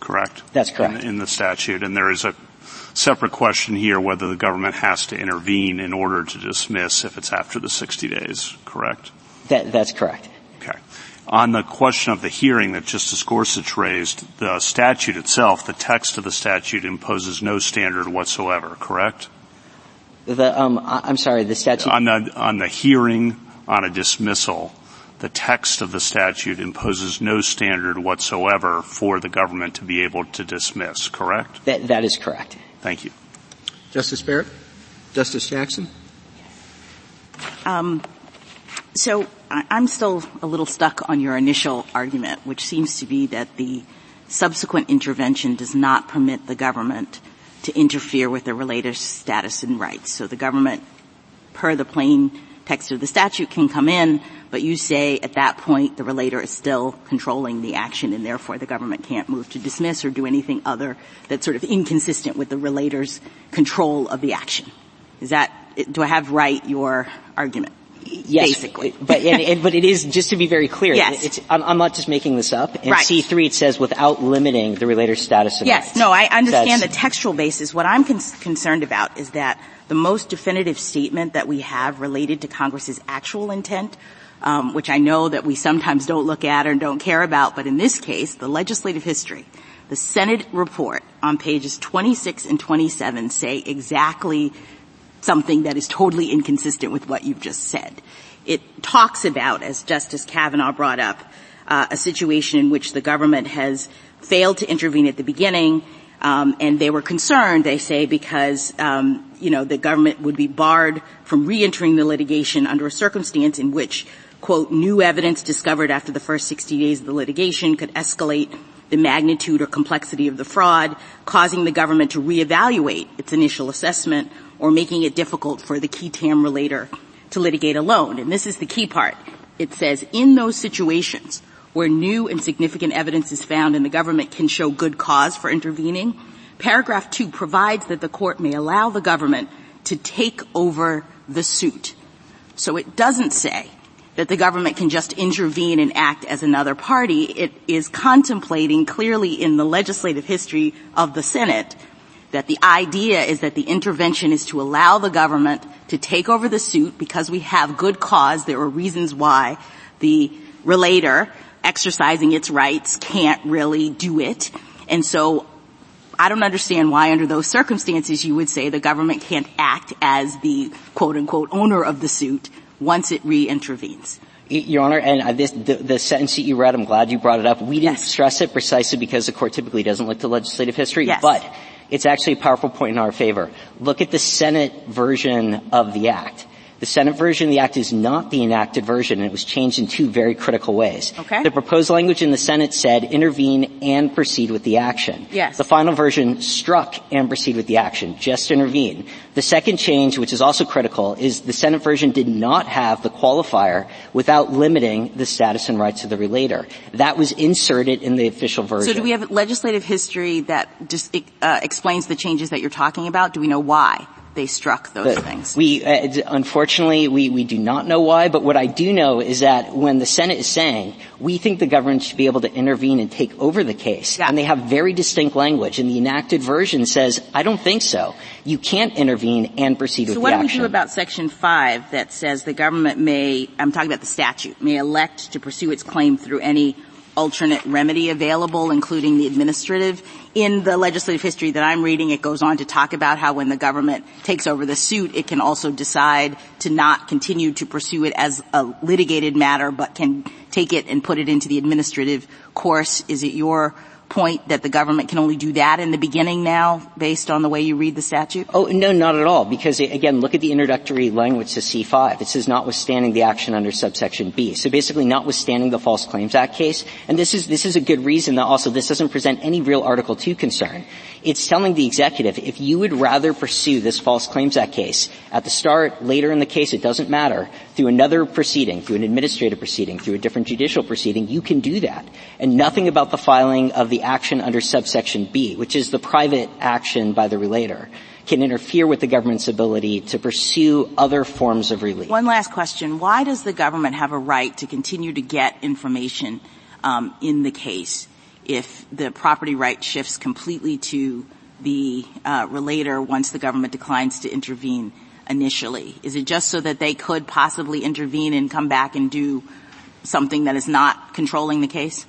correct? That's correct. In, in the statute. And there is a separate question here whether the government has to intervene in order to dismiss if it's after the sixty days, correct? That, that's correct. Okay. On the question of the hearing that Justice Gorsuch raised, the statute itself, the text of the statute imposes no standard whatsoever, correct? The, um, I'm sorry, the statute... On the, on the hearing on a dismissal, the text of the statute imposes no standard whatsoever for the government to be able to dismiss, correct? That, that is correct. Thank you. Justice Barrett? Justice Jackson? Um, so I'm still a little stuck on your initial argument, which seems to be that the subsequent intervention does not permit the government to interfere with the relator's status and rights. So the government, per the plain text of the statute, can come in, but you say at that point the relator is still controlling the action and therefore the government can't move to dismiss or do anything other that's sort of inconsistent with the relator's control of the action. Is that, do I have right your argument? Yes, basically. but and, and, but it is, just to be very clear, yes. it's, I'm, I'm not just making this up. In right. C three it says without limiting the relator's status. And yes, rights. No, I understand That's, the textual basis. What I'm con- concerned about is that the most definitive statement that we have related to Congress's actual intent, um, which I know that we sometimes don't look at or don't care about, but in this case, the legislative history, the Senate report on pages twenty-six and twenty-seven say exactly something that is totally inconsistent with what you've just said. It talks about, as Justice Kavanaugh brought up, uh, a situation in which the government has failed to intervene at the beginning, um, and they were concerned, they say, because, um, you know, the government would be barred from reentering the litigation under a circumstance in which, quote, new evidence discovered after the first sixty days of the litigation could escalate the magnitude or complexity of the fraud, causing the government to reevaluate its initial assessment or making it difficult for the qui tam relator to litigate alone. And this is the key part. It says, in those situations where new and significant evidence is found and the government can show good cause for intervening, paragraph two provides that the court may allow the government to take over the suit. So it doesn't say that the government can just intervene and act as another party. It is contemplating clearly in the legislative history of the Senate that the idea is that the intervention is to allow the government to take over the suit because we have good cause. There are reasons why the relator exercising its rights can't really do it. And so I don't understand why under those circumstances you would say the government can't act as the quote-unquote owner of the suit once it re-intervenes. Your Honor, and this, the, the sentence that you read, I'm glad you brought it up. We didn't yes. stress it precisely because the court typically doesn't look to legislative history, yes. but it's actually a powerful point in our favor. Look at the Senate version of the Act. The Senate version of the Act is not the enacted version, and it was changed in two very critical ways. Okay. The proposed language in the Senate said intervene and proceed with the action. Yes. The final version struck and proceed with the action, just intervene. The second change, which is also critical, is the Senate version did not have the qualifier without limiting the status and rights of the relator. That was inserted in the official version. So do we have legislative history that just uh, explains the changes that you're talking about? Do we know why they struck those but things? We, uh, unfortunately, we, we do not know why, but what I do know is that when the Senate is saying, we think the government should be able to intervene and take over the case, yeah. and they have very distinct language, and the enacted version says, I don't think so. You can't intervene and proceed so with the action. So what do we do about Section five that says the government may, I'm talking about the statute, may elect to pursue its claim through any alternate remedy available, including the administrative? In the legislative history that I'm reading, it goes on to talk about how when the government takes over the suit, it can also decide to not continue to pursue it as a litigated matter, but can take it and put it into the administrative course. Is it your point that the government can only do that in the beginning now, based on the way you read the statute? Oh, no, not at all, because, again, look at the introductory language to C five. It says notwithstanding the action under subsection B. So basically notwithstanding the False Claims Act case. And this is this is a good reason that also this doesn't present any real Article two concern. It's telling the executive, if you would rather pursue this False Claims Act case at the start, later in the case, it doesn't matter, through another proceeding, through an administrative proceeding, through a different judicial proceeding, you can do that. And nothing about the filing of the action under subsection B, which is the private action by the relator, can interfere with the government's ability to pursue other forms of relief. One last question. Why does the government have a right to continue to get information um, in the case if the property right shifts completely to the uh, relator once the government declines to intervene initially? Is it just so that they could possibly intervene and come back and do something that is not controlling the case?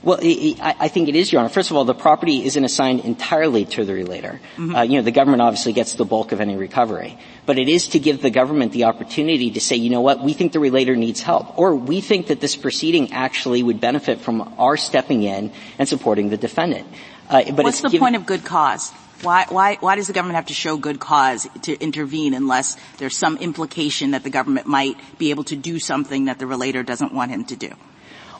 Well, I think it is, Your Honor. First of all, the property isn't assigned entirely to the relator. Mm-hmm. Uh, you know, the government obviously gets the bulk of any recovery. But it is to give the government the opportunity to say, you know what, we think the relator needs help. Or we think that this proceeding actually would benefit from our stepping in and supporting the defendant. Uh, but What's it's the given- point of good cause? Why, why, why does the government have to show good cause to intervene unless there's some implication that the government might be able to do something that the relator doesn't want him to do?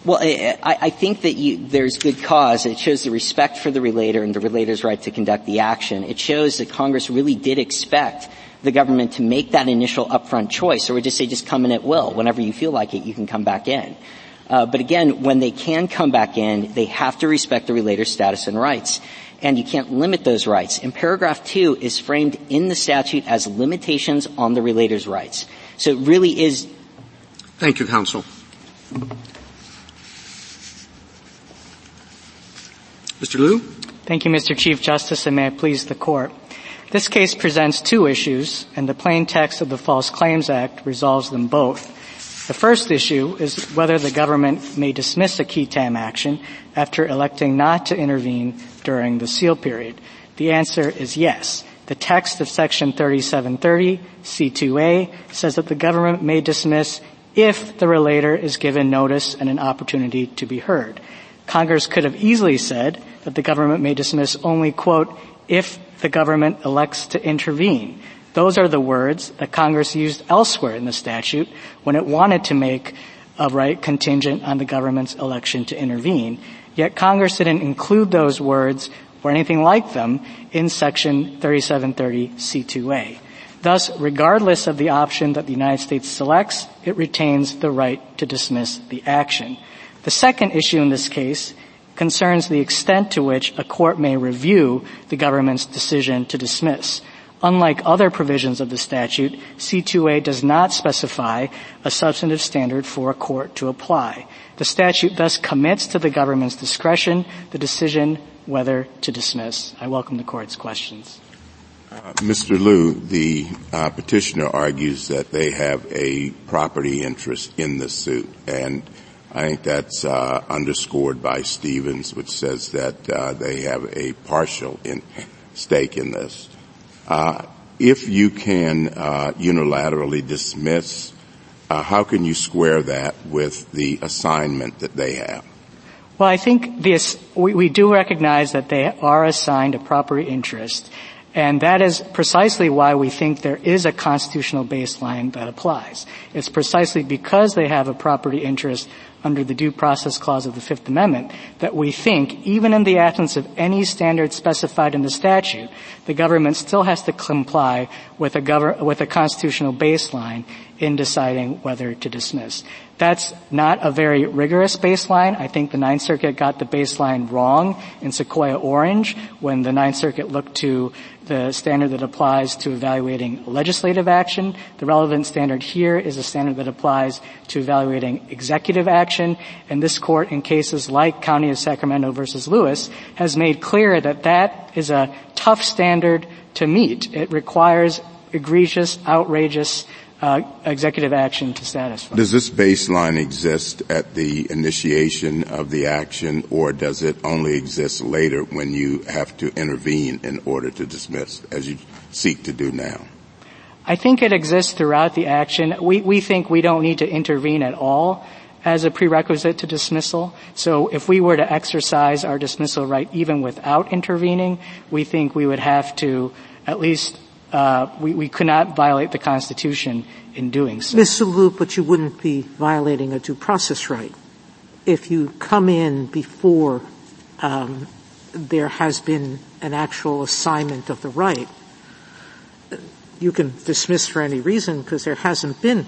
Well, I, I think that you, there's good cause. It shows the respect for the relator and the relator's right to conduct the action. It shows that Congress really did expect the government to make that initial upfront choice, or would just say just come in at will. Whenever you feel like it, you can come back in. Uh, but again, when they can come back in, they have to respect the relator's status and rights. And you can't limit those rights. And paragraph two is framed in the statute as limitations on the relator's rights. So it really is. Thank you, counsel. Mister Liu? Thank you, Mister Chief Justice, and may it please the Court. This case presents two issues, and the plain text of the False Claims Act resolves them both. The first issue is whether the government may dismiss a qui tam action after electing not to intervene during the seal period. The answer is yes. The text of Section thirty-seven thirty, C two A, says that the government may dismiss if the relator is given notice and an opportunity to be heard. Congress could have easily said that the government may dismiss only, quote, if the government elects to intervene. Those are the words that Congress used elsewhere in the statute when it wanted to make a right contingent on the government's election to intervene. Yet Congress didn't include those words or anything like them in Section thirty-seven thirty C two A. Thus, regardless of the option that the United States selects, it retains the right to dismiss the action. The second issue in this case concerns the extent to which a court may review the government's decision to dismiss. Unlike other provisions of the statute, C two A does not specify a substantive standard for a court to apply. The statute thus commits to the government's discretion the decision whether to dismiss. I welcome the Court's questions. Uh, Mister Liu, the uh, petitioner argues that they have a property interest in the suit, and I think that's uh underscored by Stevens, which says that uh they have a partial in stake in this. Uh if you can uh unilaterally dismiss Uh, how can you square that with the assignment that they have? Well, I think this, we, we do recognize that they are assigned a property interest, and that is precisely why we think there is a constitutional baseline that applies. It's precisely because they have a property interest under the Due Process Clause of the Fifth Amendment that we think, even in the absence of any standard specified in the statute, the government still has to comply with a, gov- with a constitutional baseline in deciding whether to dismiss. That's not a very rigorous baseline. I think the Ninth Circuit got the baseline wrong in Sequoia Orange when the Ninth Circuit looked to the standard that applies to evaluating legislative action. The relevant standard here is a standard that applies to evaluating executive action, and this court in cases like County of Sacramento versus Lewis has made clear that that is a tough standard to meet. It requires egregious, outrageous Uh, executive action to satisfy. Does this baseline exist at the initiation of the action, or does it only exist later when you have to intervene in order to dismiss, as you seek to do now? I think it exists throughout the action. We, we think we don't need to intervene at all as a prerequisite to dismissal. So if we were to exercise our dismissal right even without intervening, we think we would have to at least Uh, we, we could not violate the Constitution in doing so. Miz Saloop, but you wouldn't be violating a due process right if you come in before um, there has been an actual assignment of the right. You can dismiss for any reason because there hasn't been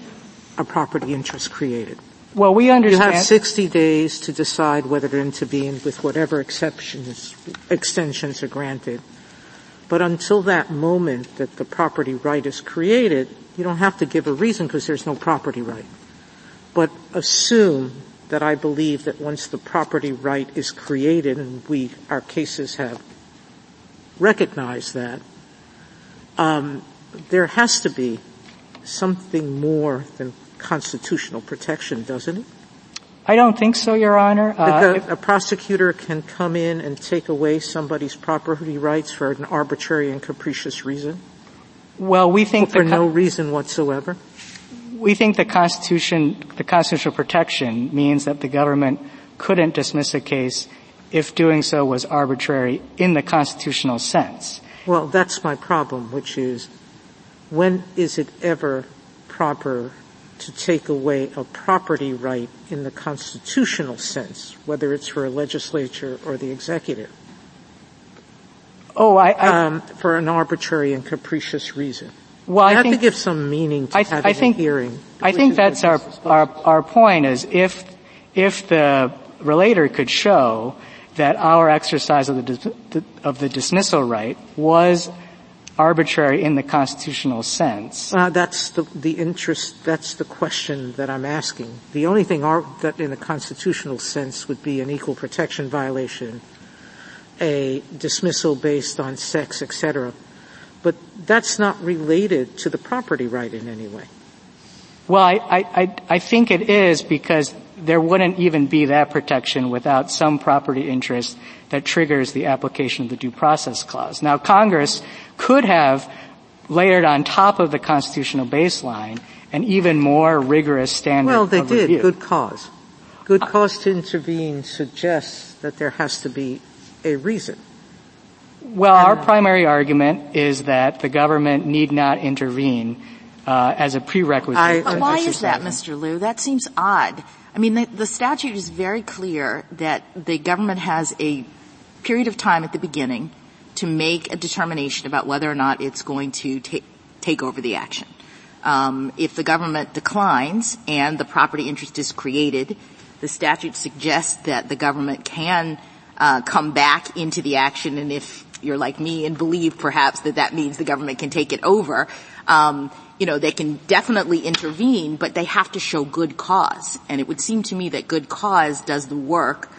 a property interest created. Well, we understand. You have sixty days to decide whether to intervene with whatever exceptions, extensions are granted. But until that moment that the property right is created, you don't have to give a reason because there's no property right. But assume that I believe that once the property right is created, and we, our cases have recognized that, um, there has to be something more than constitutional protection, doesn't it? I don't think so, Your Honor. Uh, a, a prosecutor can come in and take away somebody's property rights for an arbitrary and capricious reason? Well, we think for the, no reason whatsoever. We think the Constitution, the constitutional protection means that the government couldn't dismiss a case if doing so was arbitrary in the constitutional sense. Well, that's my problem, which is when is it ever proper to take away a property right in the constitutional sense, whether it's for a legislature or the executive? Oh, I, I um, for an arbitrary and capricious reason. Well, I, I have think, to give some meaning to I th- having I think, a hearing. I think that's our, our our point. Is if if the relator could show that our exercise of the dis- of the dismissal right was arbitrary in the constitutional sense. Uh, that's the, the interest, that's the question that I'm asking. The only thing are, that in the constitutional sense would be an equal protection violation, a dismissal based on sex, et cetera. But that's not related to the property right in any way. Well, I, I, I think it is because there wouldn't even be that protection without some property interest that triggers the application of the Due Process Clause. Now, Congress could have layered on top of the constitutional baseline an even more rigorous standard of review. Well, they did. Good cause. Good cause to intervene suggests that there has to be a reason. Well, our primary argument is that the government need not intervene uh, as a prerequisite. But why is that, Mister Liu? That seems odd. I mean, the, the statute is very clear that the government has a period of time at the beginning to make a determination about whether or not it's going to ta- take over the action. Um, if the government declines and the property interest is created, the statute suggests that the government can uh, come back into the action, and if you're like me and believe perhaps that that means the government can take it over, um, you know, they can definitely intervene, but they have to show good cause. And it would seem to me that good cause does the work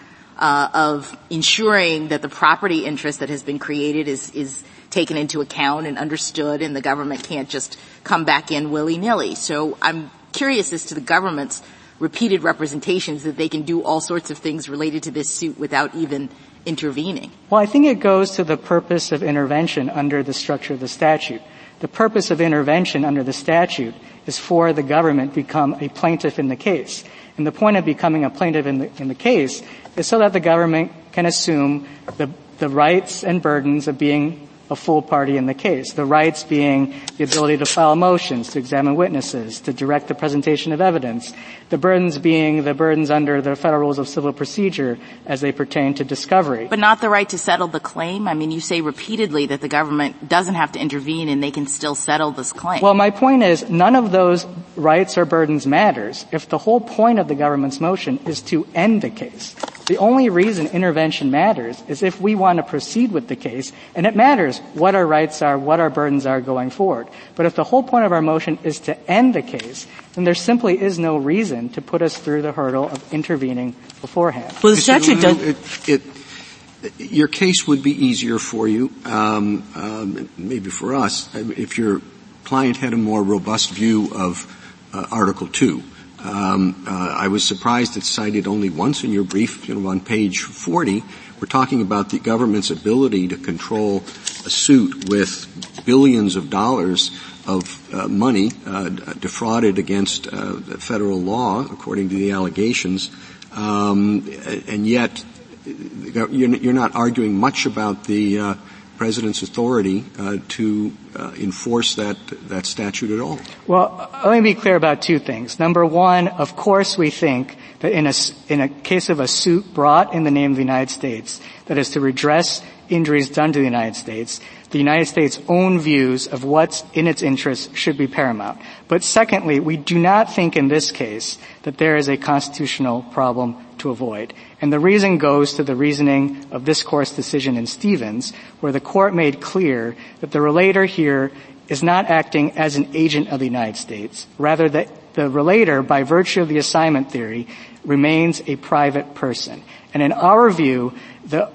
uh, of ensuring that the property interest that has been created is, is taken into account and understood, and the government can't just come back in willy-nilly. So I'm curious as to the government's repeated representations that they can do all sorts of things related to this suit without even intervening. Well, I think it goes to the purpose of intervention under the structure of the statute. The purpose of intervention under the statute is for the government to become a plaintiff in the case. And the point of becoming a plaintiff in the, in the case is so that the government can assume the, the rights and burdens of being a full party in the case, the rights being the ability to file motions, to examine witnesses, to direct the presentation of evidence, the burdens being the burdens under the Federal Rules of Civil Procedure as they pertain to discovery. But not the right to settle the claim? I mean, you say repeatedly that the government doesn't have to intervene and they can still settle this claim. Well, my point is none of those rights or burdens matters if the whole point of the government's motion is to end the case. The only reason intervention matters is if we want to proceed with the case, and it matters what our rights are, what our burdens are going forward. But if the whole point of our motion is to end the case, then there simply is no reason to put us through the hurdle of intervening beforehand. Well, the statute does it, it, your case would be easier for you, um, um, maybe for us, if your client had a more robust view of uh, Article Two. Um, uh, I was surprised it's cited only once in your brief, you know, on page forty. We're talking about the government's ability to control a suit with billions of dollars of uh, money uh, defrauded against uh, federal law, according to the allegations, um, and yet you're not arguing much about the uh, President's authority uh, to uh, enforce that that statute at all. Well, let me be clear about two things. Number one, of course, we think that in a in a case of a suit brought in the name of the United States that is to redress injuries done to the United States, the United States' own views of what's in its interests should be paramount. But secondly, we do not think in this case that there is a constitutional problem to avoid. And the reason goes to the reasoning of this Court's decision in Stevens, where the Court made clear that the relator here is not acting as an agent of the United States. Rather, that the relator, by virtue of the assignment theory, remains a private person. And in our view, the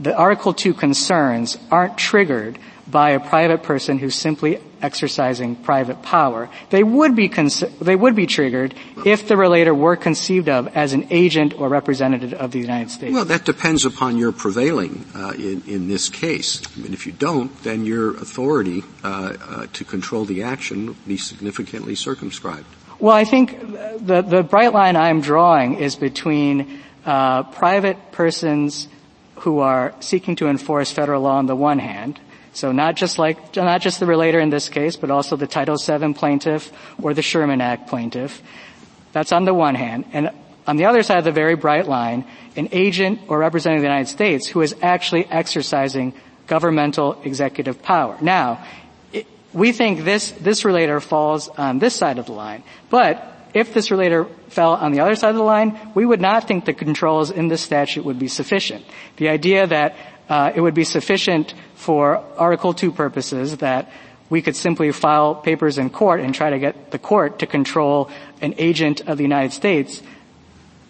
The Article two concerns aren't triggered by a private person who's simply exercising private power. They would be cons- they would be triggered if the relator were conceived of as an agent or representative of the United States. Well, that depends upon your prevailing uh, in, in this case. I mean, if you don't, then your authority uh, uh, to control the action will be significantly circumscribed. Well, I think the the bright line I'm drawing is between uh private persons who are seeking to enforce federal law on the one hand, so not just like, not just the relator in this case, but also the Title seven plaintiff or the Sherman Act plaintiff. That's on the one hand. And on the other side of the very bright line, an agent or representative of the United States who is actually exercising governmental executive power. Now, it, we think this, this relator falls on this side of the line, but if this relator fell on the other side of the line, we would not think the controls in this statute would be sufficient. The idea that uh, it would be sufficient for Article two purposes that we could simply file papers in court and try to get the court to control an agent of the United States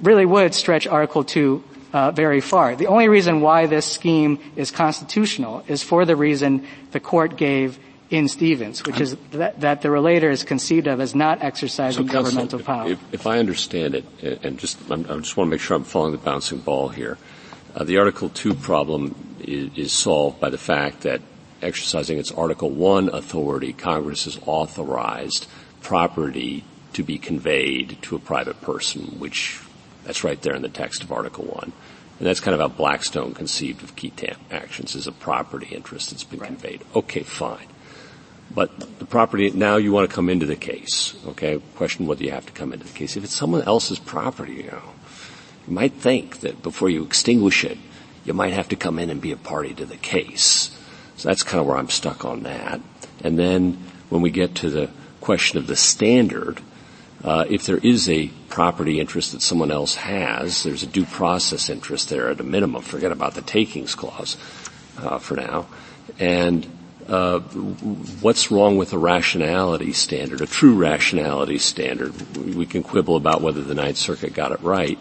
really would stretch Article two uh, very far. The only reason why this scheme is constitutional is for the reason the court gave in Stevens, which is that, that the relator is conceived of as not exercising so, governmental counsel, power. If, if I understand it, and just I'm, I just want to make sure I'm following the bouncing ball here, uh, the Article two problem is, is solved by the fact that exercising its Article I authority, Congress has authorized property to be conveyed to a private person, which that's right there in the text of Article I. And that's kind of how Blackstone conceived of qui tam actions as a property interest that's been right. conveyed. Okay, fine. But the property, now you want to come into the case, okay? Question whether you have to come into the case. If it's someone else's property, you know, you might think that before you extinguish it, you might have to come in and be a party to the case. So that's kind of where I'm stuck on that. And then when we get to the question of the standard, uh, if there is a property interest that someone else has, there's a due process interest there at a minimum. Forget about the takings clause, uh, for now. And Uh, what's wrong with a rationality standard, a true rationality standard? We can quibble about whether the Ninth Circuit got it right,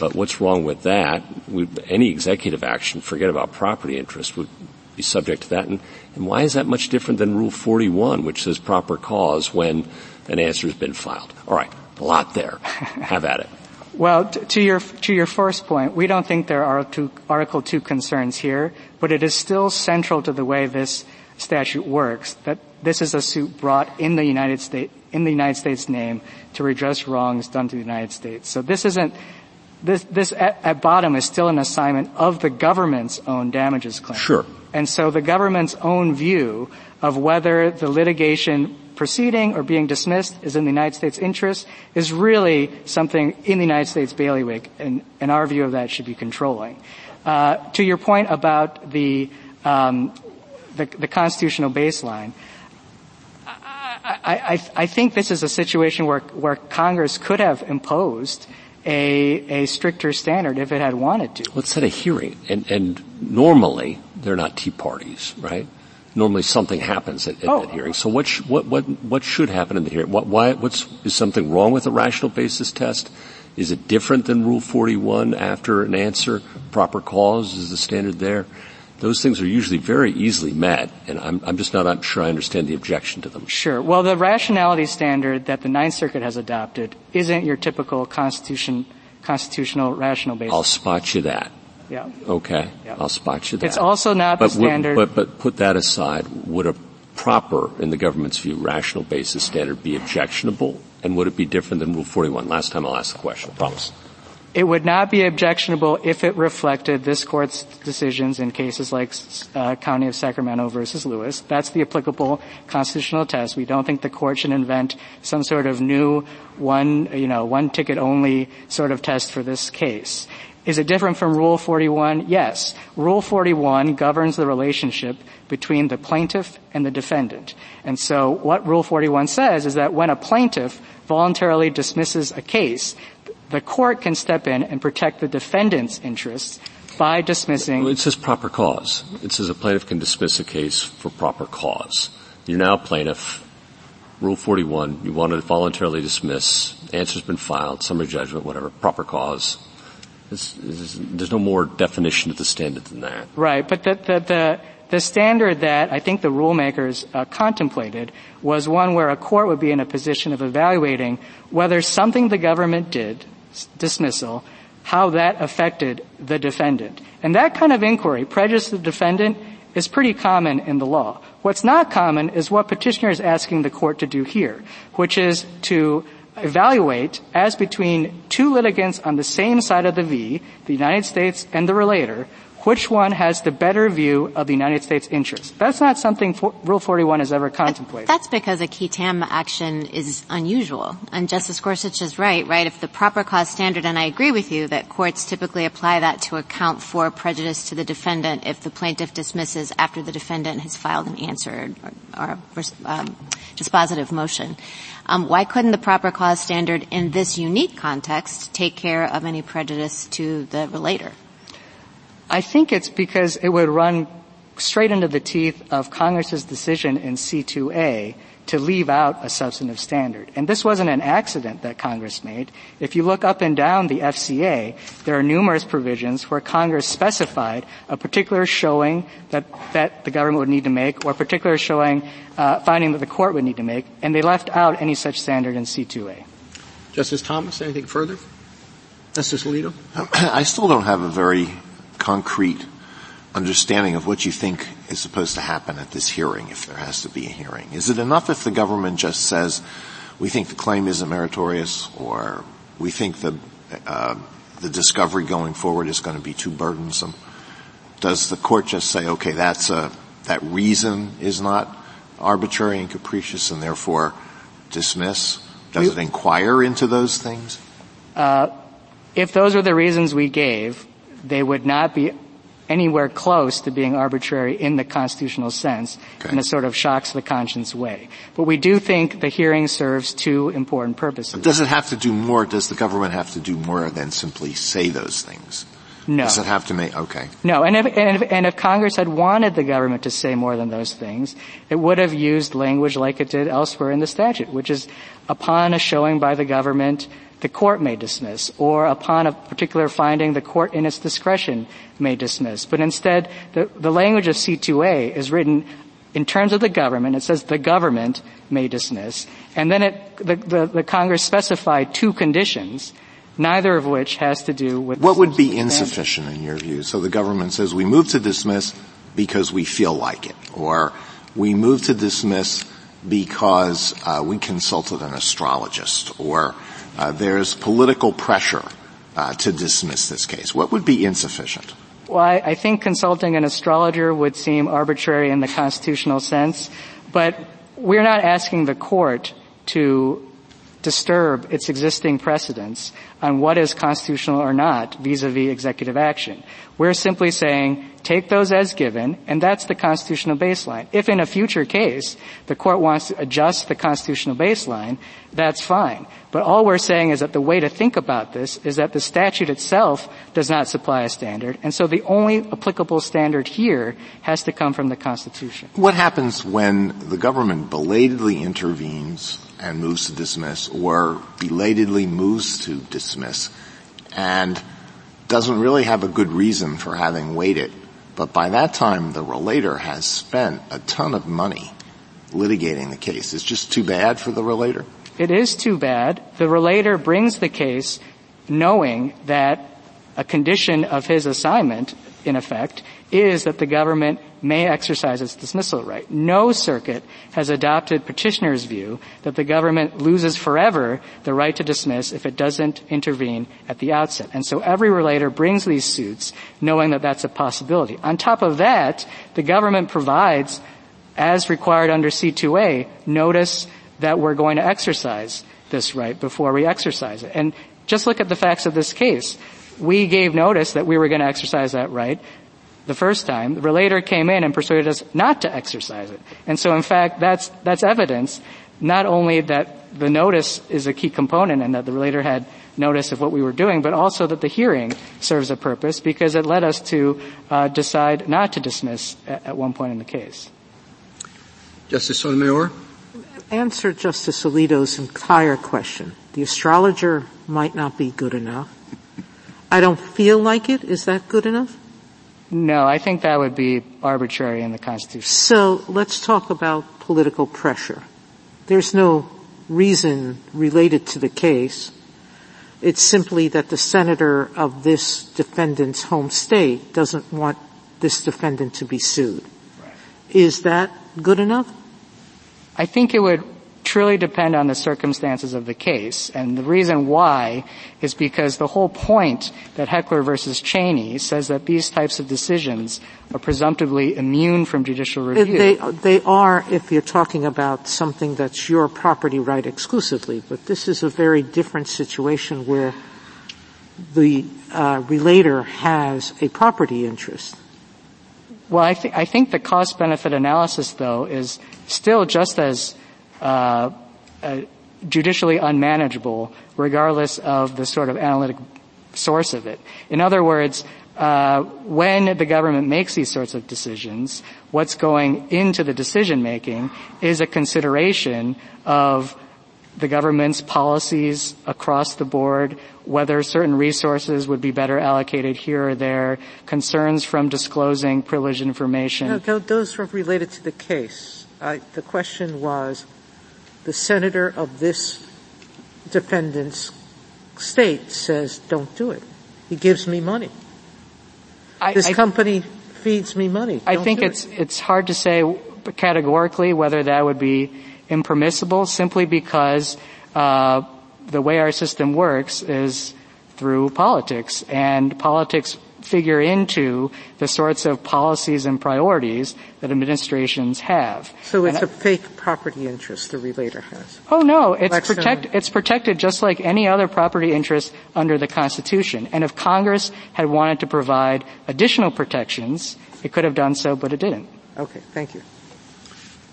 but what's wrong with that? We, any executive action, forget about property interest, would be subject to that. And, and why is that much different than Rule forty-one, which says proper cause when an answer has been filed? All right, a lot there. Have at it. Well, t- to your to your first point, we don't think there are two, Article two concerns here, but it is still central to the way this statute works, that this is a suit brought in the United States, in the United States name to redress wrongs done to the United States. So this isn't, this, this at, at bottom is still an assignment of the government's own damages claim. Sure. And so the government's own view of whether the litigation proceeding or being dismissed is in the United States interest is really something in the United States bailiwick, and, and our view of that should be controlling. Uh, to your point about the, um, the, the constitutional baseline, I, I, I think this is a situation where, where Congress could have imposed a, a stricter standard if it had wanted to. Let's set a hearing, and, and normally they're not tea parties, right? Normally something happens at, at oh. that hearing. So what, sh- what, what, what should happen in the hearing? What, why, what's, is something wrong with the rational basis test? Is it different than Rule forty-one after an answer? Proper cause is the standard there. Those things are usually very easily met, and I'm, I'm just not I'm sure I understand the objection to them. Sure. Well, the rationality standard that the Ninth Circuit has adopted isn't your typical constitution, constitutional rational basis. I'll spot you that. Yeah. Okay. Yeah. I'll spot you that. It's also not but the standard. Would, but, but put that aside. Would a proper, in the government's view, rational basis standard be objectionable, and would it be different than Rule forty-one? Last time I'll ask the question. I promise. It would not be objectionable if it reflected this Court's decisions in cases like uh, County of Sacramento versus Lewis. That's the applicable constitutional test. We don't think the Court should invent some sort of new one, you know, one-ticket-only sort of test for this case. Is it different from Rule forty-one? Yes. Rule forty-one governs the relationship between the plaintiff and the defendant. And so what Rule forty-one says is that when a plaintiff voluntarily dismisses a case, the court can step in and protect the defendant's interests by dismissing. It says proper cause. It says a plaintiff can dismiss a case for proper cause. You're now a plaintiff. Rule forty-one, you want to voluntarily dismiss. Answer's been filed, summary judgment, whatever, proper cause. It's, it's, there's no more definition of the standard than that. Right, but the, the, the, the standard that I think the rulemakers uh, contemplated was one where a court would be in a position of evaluating whether something the government did, s- dismissal, how that affected the defendant. And that kind of inquiry, prejudice to the defendant, is pretty common in the law. What's not common is what petitioner is asking the court to do here, which is to evaluate as between two litigants on the same side of the V, the United States and the relator, which one has the better view of the United States interest. That's not something for, Rule forty-one has ever contemplated. That's because a qui tam action is unusual. And Justice Gorsuch is right, right? If the proper cause standard, and I agree with you that courts typically apply that to account for prejudice to the defendant if the plaintiff dismisses after the defendant has filed an answer or, or um, dispositive motion. Um, why couldn't the proper cause standard in this unique context take care of any prejudice to the relator? I think it's because it would run straight into the teeth of Congress's decision in C two A to leave out a substantive standard. And this wasn't an accident that Congress made. If you look up and down the F C A, there are numerous provisions where Congress specified a particular showing that, that the government would need to make or a particular showing, uh, finding that the court would need to make, and they left out any such standard in C two A. Justice Thomas, anything further? Justice Alito? I still don't have a very concrete understanding of what you think is supposed to happen at this hearing, if there has to be a hearing. Is it enough if the government just says, we think the claim isn't meritorious, or we think the uh, the discovery going forward is going to be too burdensome? Does the court just say, okay, that's a, that reason is not arbitrary and capricious and therefore dismiss? Does we, it inquire into those things? Uh, if those are the reasons we gave, they would not be anywhere close to being arbitrary in the constitutional sense, okay, in a sort of shocks the conscience way. But we do think the hearing serves two important purposes. But does it have to do more? Does the government have to do more than simply say those things? No. Does it have to make, okay. No, and if, and if, and if Congress had wanted the government to say more than those things, it would have used language like it did elsewhere in the statute, which is upon a showing by the government, the court may dismiss, or upon a particular finding, the court in its discretion may dismiss. But instead, the, the language of C two A is written in terms of the government. It says the government may dismiss. And then it, the, the, the Congress specified two conditions, neither of which has to do with... What would be insufficient in your view? So the government says, we move to dismiss because we feel like it, or we move to dismiss because uh, we consulted an astrologist, or uh, there's political pressure uh, to dismiss this case? What would be insufficient? Well, I, I think consulting an astrologer would seem arbitrary in the constitutional sense, but we're not asking the court to disturb its existing precedents on what is constitutional or not vis-a-vis executive action. We're simply saying take those as given, and that's the constitutional baseline. If in a future case the court wants to adjust the constitutional baseline, that's fine. But all we're saying is that the way to think about this is that the statute itself does not supply a standard, and so the only applicable standard here has to come from the Constitution. What happens when the government belatedly intervenes and moves to dismiss, or belatedly moves to dismiss, and doesn't really have a good reason for having waited? But by that time, the relator has spent a ton of money litigating the case. It's just too bad for the relator? It is too bad. The relator brings the case knowing that a condition of his assignment, in effect, is that the government may exercise its dismissal right. No circuit has adopted petitioner's view that the government loses forever the right to dismiss if it doesn't intervene at the outset. And so every relator brings these suits knowing that that's a possibility. On top of that, the government provides, as required under C two A, notice that we're going to exercise this right before we exercise it. And just look at the facts of this case. We gave notice that we were going to exercise that right the first time. The relator came in and persuaded us not to exercise it. And so, in fact, that's that's evidence not only that the notice is a key component and that the relator had notice of what we were doing, but also that the hearing serves a purpose because it led us to uh, decide not to dismiss at, at one point in the case. Justice Sotomayor? Answer Justice Alito's entire question. The astrologer might not be good enough. I don't feel like it. Is that good enough? No, I think that would be arbitrary in the Constitution. So let's talk about political pressure. There's no reason related to the case. It's simply that the senator of this defendant's home state doesn't want this defendant to be sued. Right. Is that good enough? I think it would truly depend on the circumstances of the case. And the reason why is because the whole point that Heckler versus Cheney says that these types of decisions are presumptively immune from judicial review. They, they are if you're talking about something that's your property right exclusively. But this is a very different situation where the uh, relator has a property interest. Well, I, th- I think the cost-benefit analysis, though, is still just as Uh, uh judicially unmanageable regardless of the sort of analytic source of it. In other words, uh when the government makes these sorts of decisions, what's going into the decision-making is a consideration of the government's policies across the board, whether certain resources would be better allocated here or there, concerns from disclosing privileged information. No, those are related to the case. Uh, the question was, the senator of this defendant's state says, don't do it. He gives me money. I, this I, company feeds me money. I don't think it's it. it's hard to say categorically whether that would be impermissible, simply because uh the way our system works is through politics, and politics figure into the sorts of policies and priorities that administrations have. So it's and a fake property interest the relator has. Oh no, it's Blackstone. protect it's protected just like any other property interest under the Constitution. And if Congress had wanted to provide additional protections, it could have done so, but it didn't. Okay, thank you.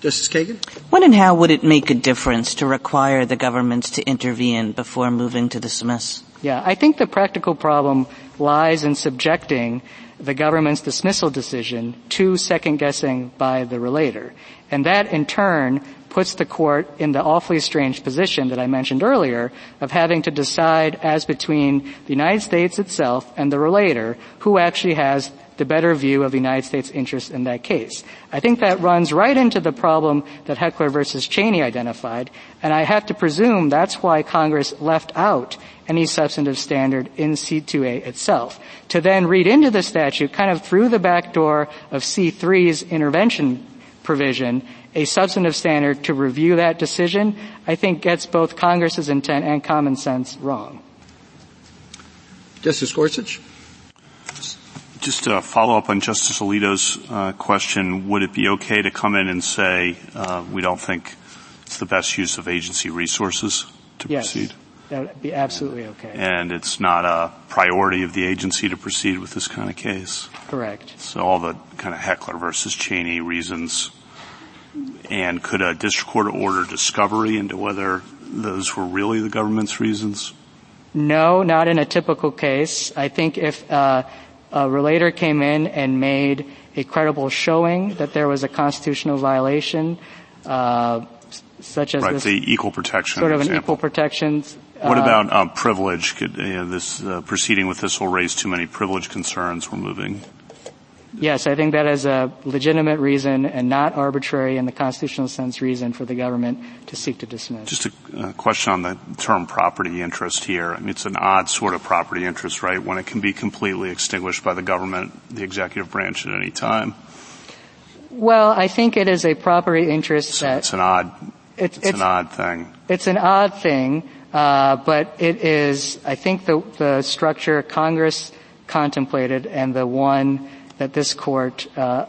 Justice Kagan? When and how would it make a difference to require the governments to intervene before moving to dismiss? Yeah, I think the practical problem lies in subjecting the government's dismissal decision to second-guessing by the relator. And that, in turn, puts the court in the awfully strange position that I mentioned earlier of having to decide as between the United States itself and the relator who actually has the better view of the United States' interest in that case. I think that runs right into the problem that Heckler versus Cheney identified, and I have to presume that's why Congress left out any substantive standard in C two A itself. To then read into the statute kind of through the back door of C three's intervention provision, a substantive standard to review that decision, I think gets both Congress's intent and common sense wrong. Justice Gorsuch? Just to follow up on Justice Alito's uh, question, would it be okay to come in and say uh, we don't think it's the best use of agency resources to yes, proceed? That would be absolutely okay. And it's not a priority of the agency to proceed with this kind of case? Correct. So all the kind of Heckler versus Cheney reasons. And could a district court order discovery into whether those were really the government's reasons? No, not in a typical case. I think if uh, a relator came in and made a credible showing that there was a constitutional violation, uh, such as right, this the equal protection sort of example. An equal protection. Uh, what about um, privilege? Could, you know, this uh, proceeding with this will raise too many privilege concerns. We're moving. Yes, I think that is a legitimate reason and not arbitrary in the constitutional sense reason for the government to seek to dismiss. Just a uh, question on the term property interest here. I mean, it's an odd sort of property interest, right, when it can be completely extinguished by the government, the executive branch at any time. Well, I think it is a property interest so that... It's an odd, it's, it's, it's an odd thing. It's an odd thing, uh, but it is, I think, the, the structure Congress contemplated and the one that this court uh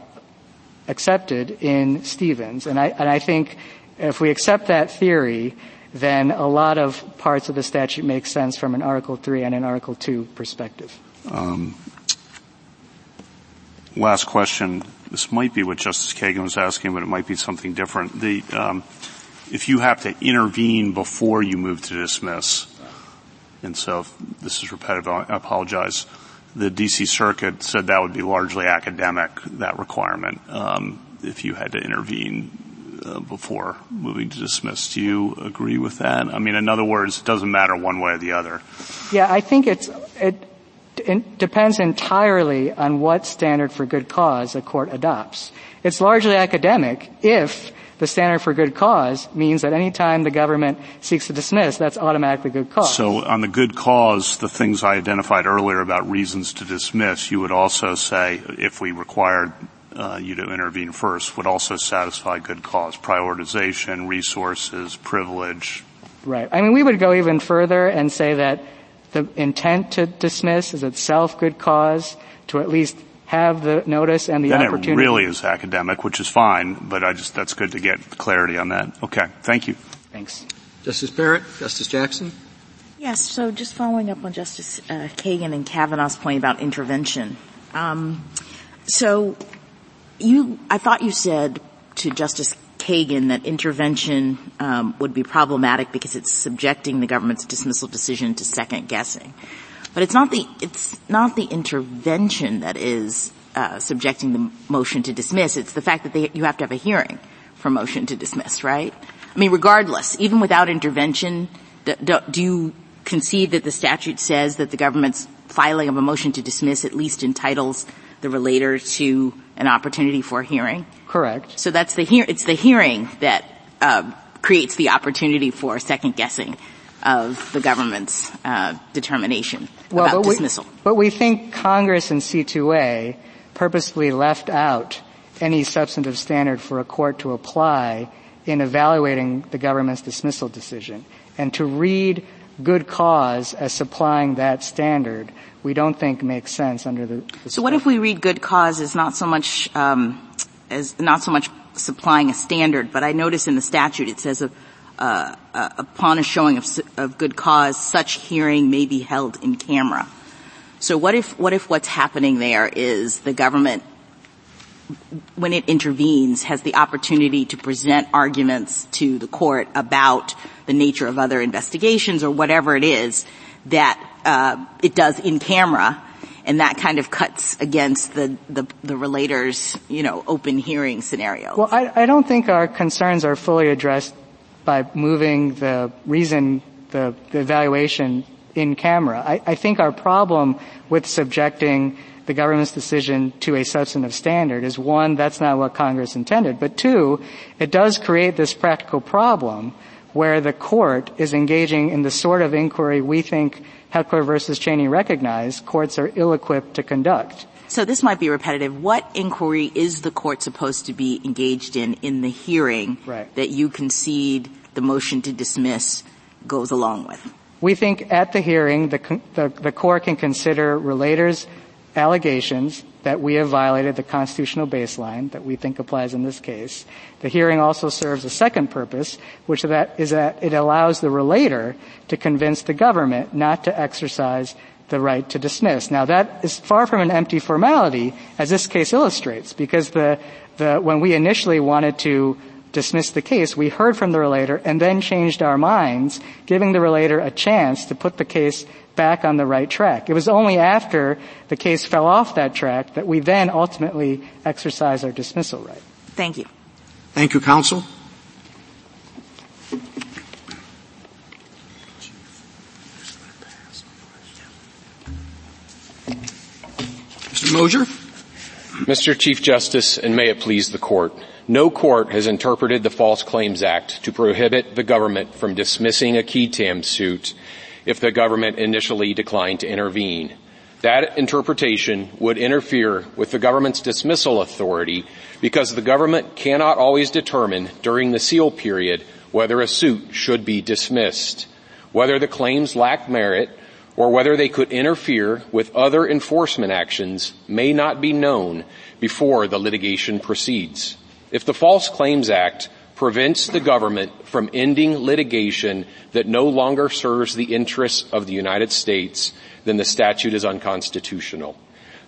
accepted in Stevens. And I, and I think if we accept that theory, then a lot of parts of the statute make sense from an Article three and an Article two perspective. Um, last question. This might be what Justice Kagan was asking, but it might be something different. The um, if you have to intervene before you move to dismiss, and so if this is repetitive, I apologize. The D C Circuit said that would be largely academic, that requirement, um, if you had to intervene uh, before moving to dismiss. Do you agree with that? I mean, in other words, it doesn't matter one way or the other. Yeah, I think it's, it, it depends entirely on what standard for good cause a court adopts. It's largely academic if the standard for good cause means that any time the government seeks to dismiss, that's automatically good cause. So on the good cause, the things I identified earlier about reasons to dismiss, you would also say, if we required uh, you to intervene first, would also satisfy good cause, prioritization, resources, privilege. Right. I mean, we would go even further and say that the intent to dismiss is itself good cause to at least have the notice and the then opportunity. Then it really is academic, which is fine, but I just, that's good to get clarity on that. Okay. Thank you. Thanks. Justice Barrett, Justice Jackson. Yes. So just following up on Justice uh, Kagan and Kavanaugh's point about intervention. Um, so you, I thought you said to Justice Kagan that intervention um, would be problematic because it's subjecting the government's dismissal decision to second guessing. But it's not the it's not the intervention that is uh subjecting the motion to dismiss. It's the fact that they, you have to have a hearing for motion to dismiss, right? I mean, regardless, even without intervention, do, do, do you concede that the statute says that the government's filing of a motion to dismiss at least entitles the relator to an opportunity for a hearing? Correct. So that's the hear it's the hearing that uh, creates the opportunity for second guessing of the government's uh determination well, about but dismissal. We, but we think Congress in C two A purposely left out any substantive standard for a court to apply in evaluating the government's dismissal decision. And to read good cause as supplying that standard, we don't think makes sense under the, the So what if we read good cause as not so much um as not so much supplying a standard, but I notice in the statute it says a Uh, uh, upon a showing of, of good cause, such hearing may be held in camera. So what if, what if what's happening there is the government, when it intervenes, has the opportunity to present arguments to the court about the nature of other investigations or whatever it is that, uh, it does in camera, and that kind of cuts against the, the, the relator's, you know, open hearing scenario? Well, I, I don't think our concerns are fully addressed by moving the reason, the, the evaluation in camera. I, I think our problem with subjecting the government's decision to a substantive standard is, one, that's not what Congress intended, but two, it does create this practical problem where the court is engaging in the sort of inquiry we think Heckler versus Cheney recognized courts are ill-equipped to conduct. So this might be repetitive. What inquiry is the court supposed to be engaged in in the hearing right. that you concede the motion to dismiss goes along with? We think at the hearing, the, the, the court can consider relators' allegations that we have violated the constitutional baseline that we think applies in this case. The hearing also serves a second purpose, which that is that it allows the relator to convince the government not to exercise the right to dismiss. Now, that is far from an empty formality, as this case illustrates, because the, the when we initially wanted to dismiss the case, we heard from the relator and then changed our minds, giving the relator a chance to put the case back on the right track. It was only after the case fell off that track that we then ultimately exercised our dismissal right. Thank you. Thank you, counsel. Mister Mosier. Mister Chief Justice, and may it please the court. No court has interpreted the False Claims Act to prohibit the government from dismissing a qui tam suit if the government initially declined to intervene. That interpretation would interfere with the government's dismissal authority because the government cannot always determine during the seal period whether a suit should be dismissed, whether the claims lack merit, or whether they could interfere with other enforcement actions may not be known before the litigation proceeds. If the False Claims Act prevents the government from ending litigation that no longer serves the interests of the United States, then the statute is unconstitutional.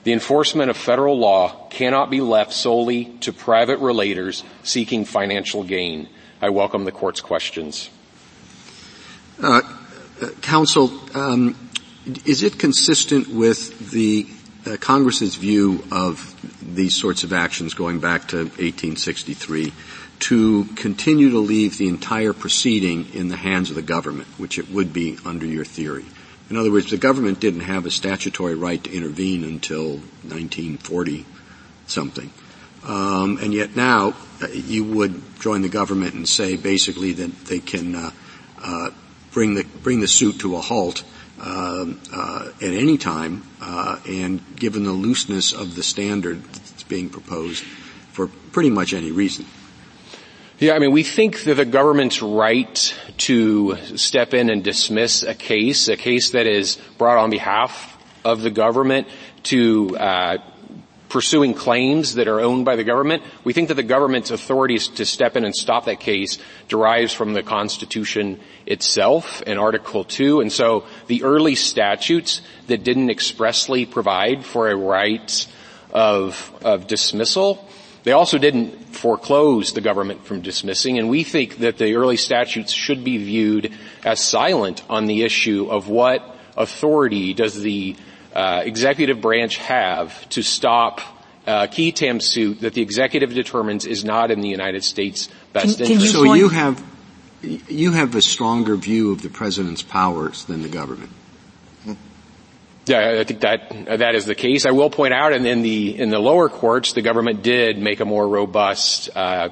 The enforcement of federal law cannot be left solely to private relators seeking financial gain. I welcome the court's questions. Uh, uh, counsel, um, is it consistent with the Uh, Congress's view of these sorts of actions going back to eighteen sixty-three to continue to leave the entire proceeding in the hands of the government, which it would be under your theory? In other words, the government didn't have a statutory right to intervene until nineteen forty something. Um, and yet now uh, you would join the government and say basically that they can uh, uh, bring the bring the suit to a halt Uh, uh, at any time, uh, and given the looseness of the standard that's being proposed, for pretty much any reason. Yeah, I mean, we think that the government's right to step in and dismiss a case, a case that is brought on behalf of the government to uh pursuing claims that are owned by the government, we think that the government's authorities to step in and stop that case derives from the Constitution itself in Article two. And so the early statutes that didn't expressly provide for a right of, of dismissal, they also didn't foreclose the government from dismissing. And we think that the early statutes should be viewed as silent on the issue of what authority does the Uh, executive branch have to stop a qui tam suit that the executive determines is not in the United States' best can, interest. Can you so you have, you have a stronger view of the president's powers than the government. Yeah, I think that, that is the case. I will point out in, in the, in the lower courts, the government did make a more robust, uh,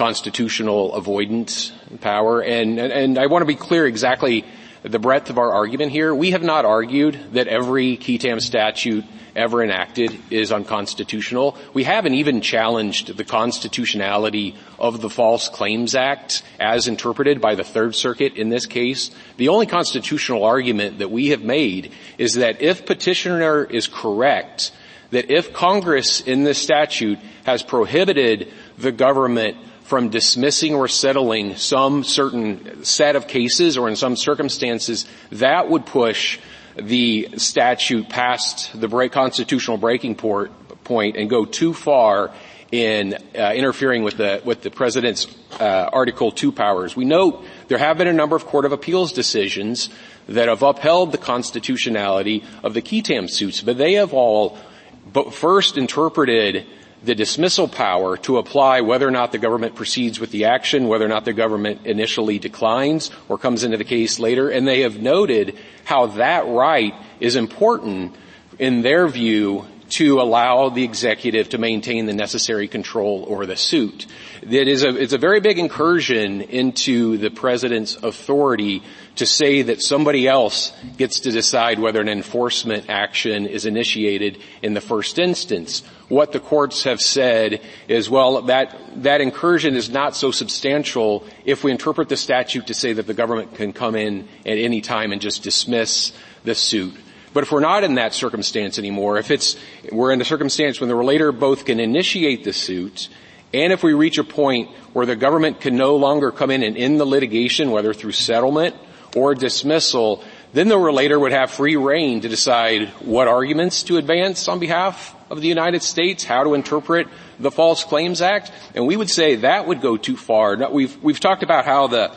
constitutional avoidance power. And, and, and I want to be clear exactly the breadth of our argument here. We have not argued that every qui tam statute ever enacted is unconstitutional. We haven't even challenged the constitutionality of the False Claims Act as interpreted by the Third Circuit in this case. The only constitutional argument that we have made is that if petitioner is correct, that if Congress in this statute has prohibited the government from dismissing or settling some certain set of cases or in some circumstances, that would push the statute past the break, constitutional breaking port, point and go too far in uh, interfering with the with the president's uh, Article two powers. We note there have been a number of Court of Appeals decisions that have upheld the constitutionality of the qui tam suits, but they have all but first interpreted the dismissal power to apply whether or not the government proceeds with the action, whether or not the government initially declines or comes into the case later. And they have noted how that right is important in their view to allow the executive to maintain the necessary control over the suit. It is a, it's a very big incursion into the president's authority to say that somebody else gets to decide whether an enforcement action is initiated in the first instance. What the courts have said is, well, that, that incursion is not so substantial if we interpret the statute to say that the government can come in at any time and just dismiss the suit. But if we're not in that circumstance anymore, if it's, we're in a circumstance when the relator both can initiate the suit, and if we reach a point where the government can no longer come in and end the litigation, whether through settlement or dismissal, then the relator would have free rein to decide what arguments to advance on behalf of the United States, how to interpret the False Claims Act, and we would say that would go too far. We've, we've talked about how the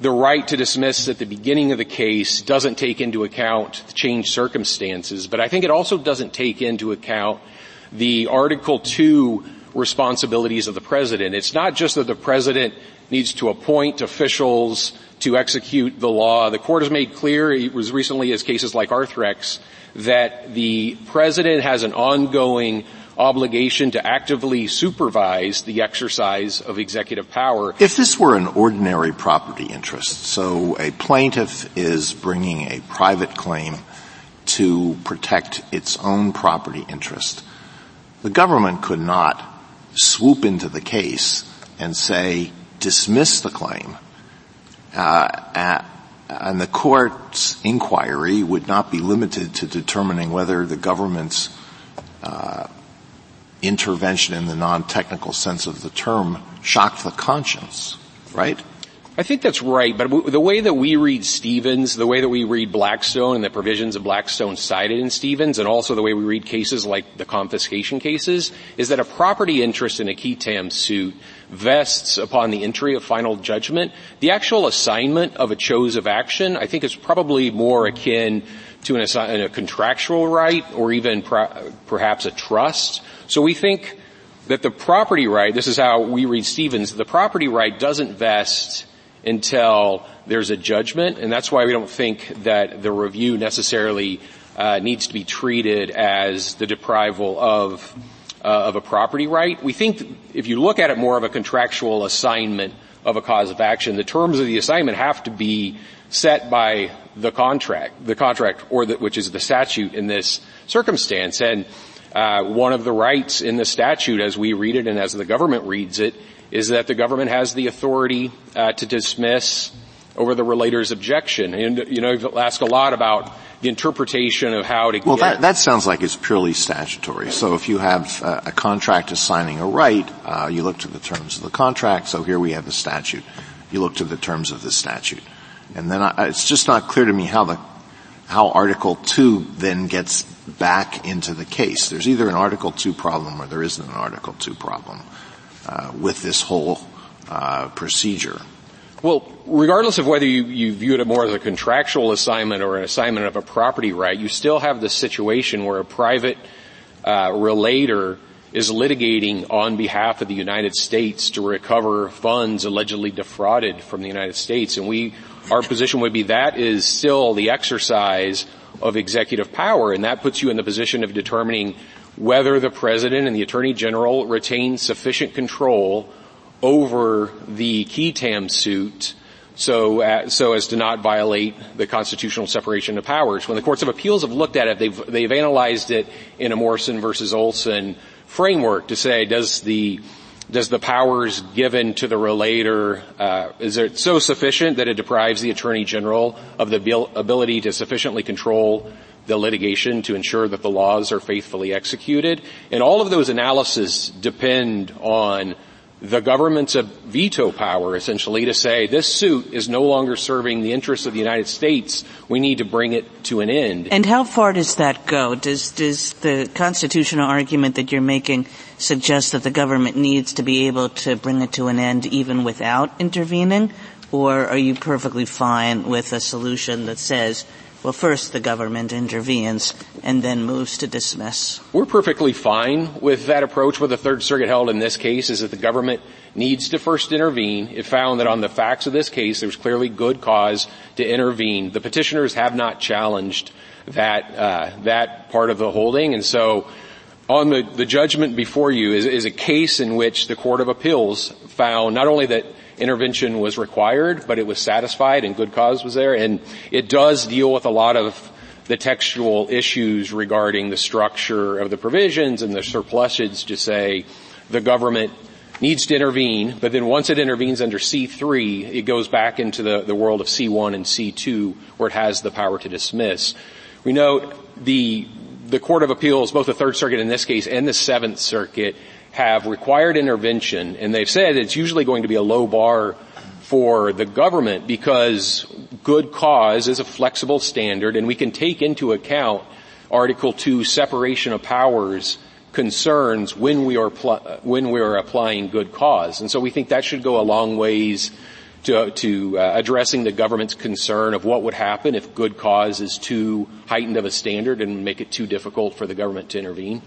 The right to dismiss at the beginning of the case doesn't take into account the changed circumstances, but I think it also doesn't take into account the Article two responsibilities of the president. It's not just that the president needs to appoint officials to execute the law. The court has made clear, it was recently as cases like Arthrex, that the president has an ongoing obligation to actively supervise the exercise of executive power. If this were an ordinary property interest, so a plaintiff is bringing a private claim to protect its own property interest, the government could not swoop into the case and say, dismiss the claim, uh, and the court's inquiry would not be limited to determining whether the government's uh intervention in the non-technical sense of the term shocked the conscience, right? I think that's right, but w- the way that we read Stevens, the way that we read Blackstone and the provisions of Blackstone cited in Stevens, and also the way we read cases like the confiscation cases, is that a property interest in a qui tam suit vests upon the entry of final judgment. The actual assignment of a chose of action, I think, is probably more akin to an assi- a contractual right or even pro- perhaps a trust. So we think that the property right, this is how we read Stevens, the property right doesn't vest until there's a judgment, and that's why we don't think that the review necessarily uh, needs to be treated as the deprival of uh, of a property right. We think if you look at it more of a contractual assignment of a cause of action, the terms of the assignment have to be set by the contract, the contract, or the, which is the statute in this circumstance. And uh, one of the rights in the statute, as we read it and as the government reads it, is that the government has the authority uh, to dismiss over the relator's objection. And, you know, you've asked a lot about the interpretation of how to well, get... Well, that, that sounds like it's purely statutory. So if you have uh, a contract assigning a right, uh, you look to the terms of the contract. So here we have the statute. You look to the terms of the statute. And then I, it's just not clear to me how the, how Article two then gets back into the case. There's either an Article two problem or there isn't an Article two problem, uh, with this whole, uh, procedure. Well, regardless of whether you, you view it more as a contractual assignment or an assignment of a property right, you still have the situation where a private, uh, relator is litigating on behalf of the United States to recover funds allegedly defrauded from the United States. And we, our position would be that is still the exercise of executive power, and that puts you in the position of determining whether the President and the Attorney General retain sufficient control over the qui tam suit so, uh, so as to not violate the constitutional separation of powers. When the courts of appeals have looked at it, they've, they've analyzed it in a Morrison versus Olson framework to say, does the does the powers given to the relator, uh, is it so sufficient that it deprives the Attorney General of the abil- ability to sufficiently control the litigation to ensure that the laws are faithfully executed? And all of those analyses depend on the government's veto power, essentially, to say this suit is no longer serving the interests of the United States. We need to bring it to an end. And how far does that go? Does, does the constitutional argument that you're making suggest that the government needs to be able to bring it to an end even without intervening? Or are you perfectly fine with a solution that says, well, first the government intervenes and then moves to dismiss? We're perfectly fine with that approach. What the Third Circuit held in this case is that the government needs to first intervene. It found that on the facts of this case, there's clearly good cause to intervene. The petitioners have not challenged that, uh, that part of the holding, and so on the, the judgment before you is, is a case in which the Court of Appeals found not only that intervention was required, but it was satisfied and good cause was there. And it does deal with a lot of the textual issues regarding the structure of the provisions and the surplusage to say the government needs to intervene, but then once it intervenes under C three, it goes back into the, the world of C one and C two where it has the power to dismiss. We note the the Court of Appeals, both the Third Circuit in this case and the Seventh Circuit, have required intervention, and they've said it's usually going to be a low bar for the government because good cause is a flexible standard, and we can take into account Article two separation of powers concerns when we are pl- when we are applying good cause. And so we think that should go a long ways to, to uh, addressing the government's concern of what would happen if good cause is too heightened of a standard and make it too difficult for the government to intervene.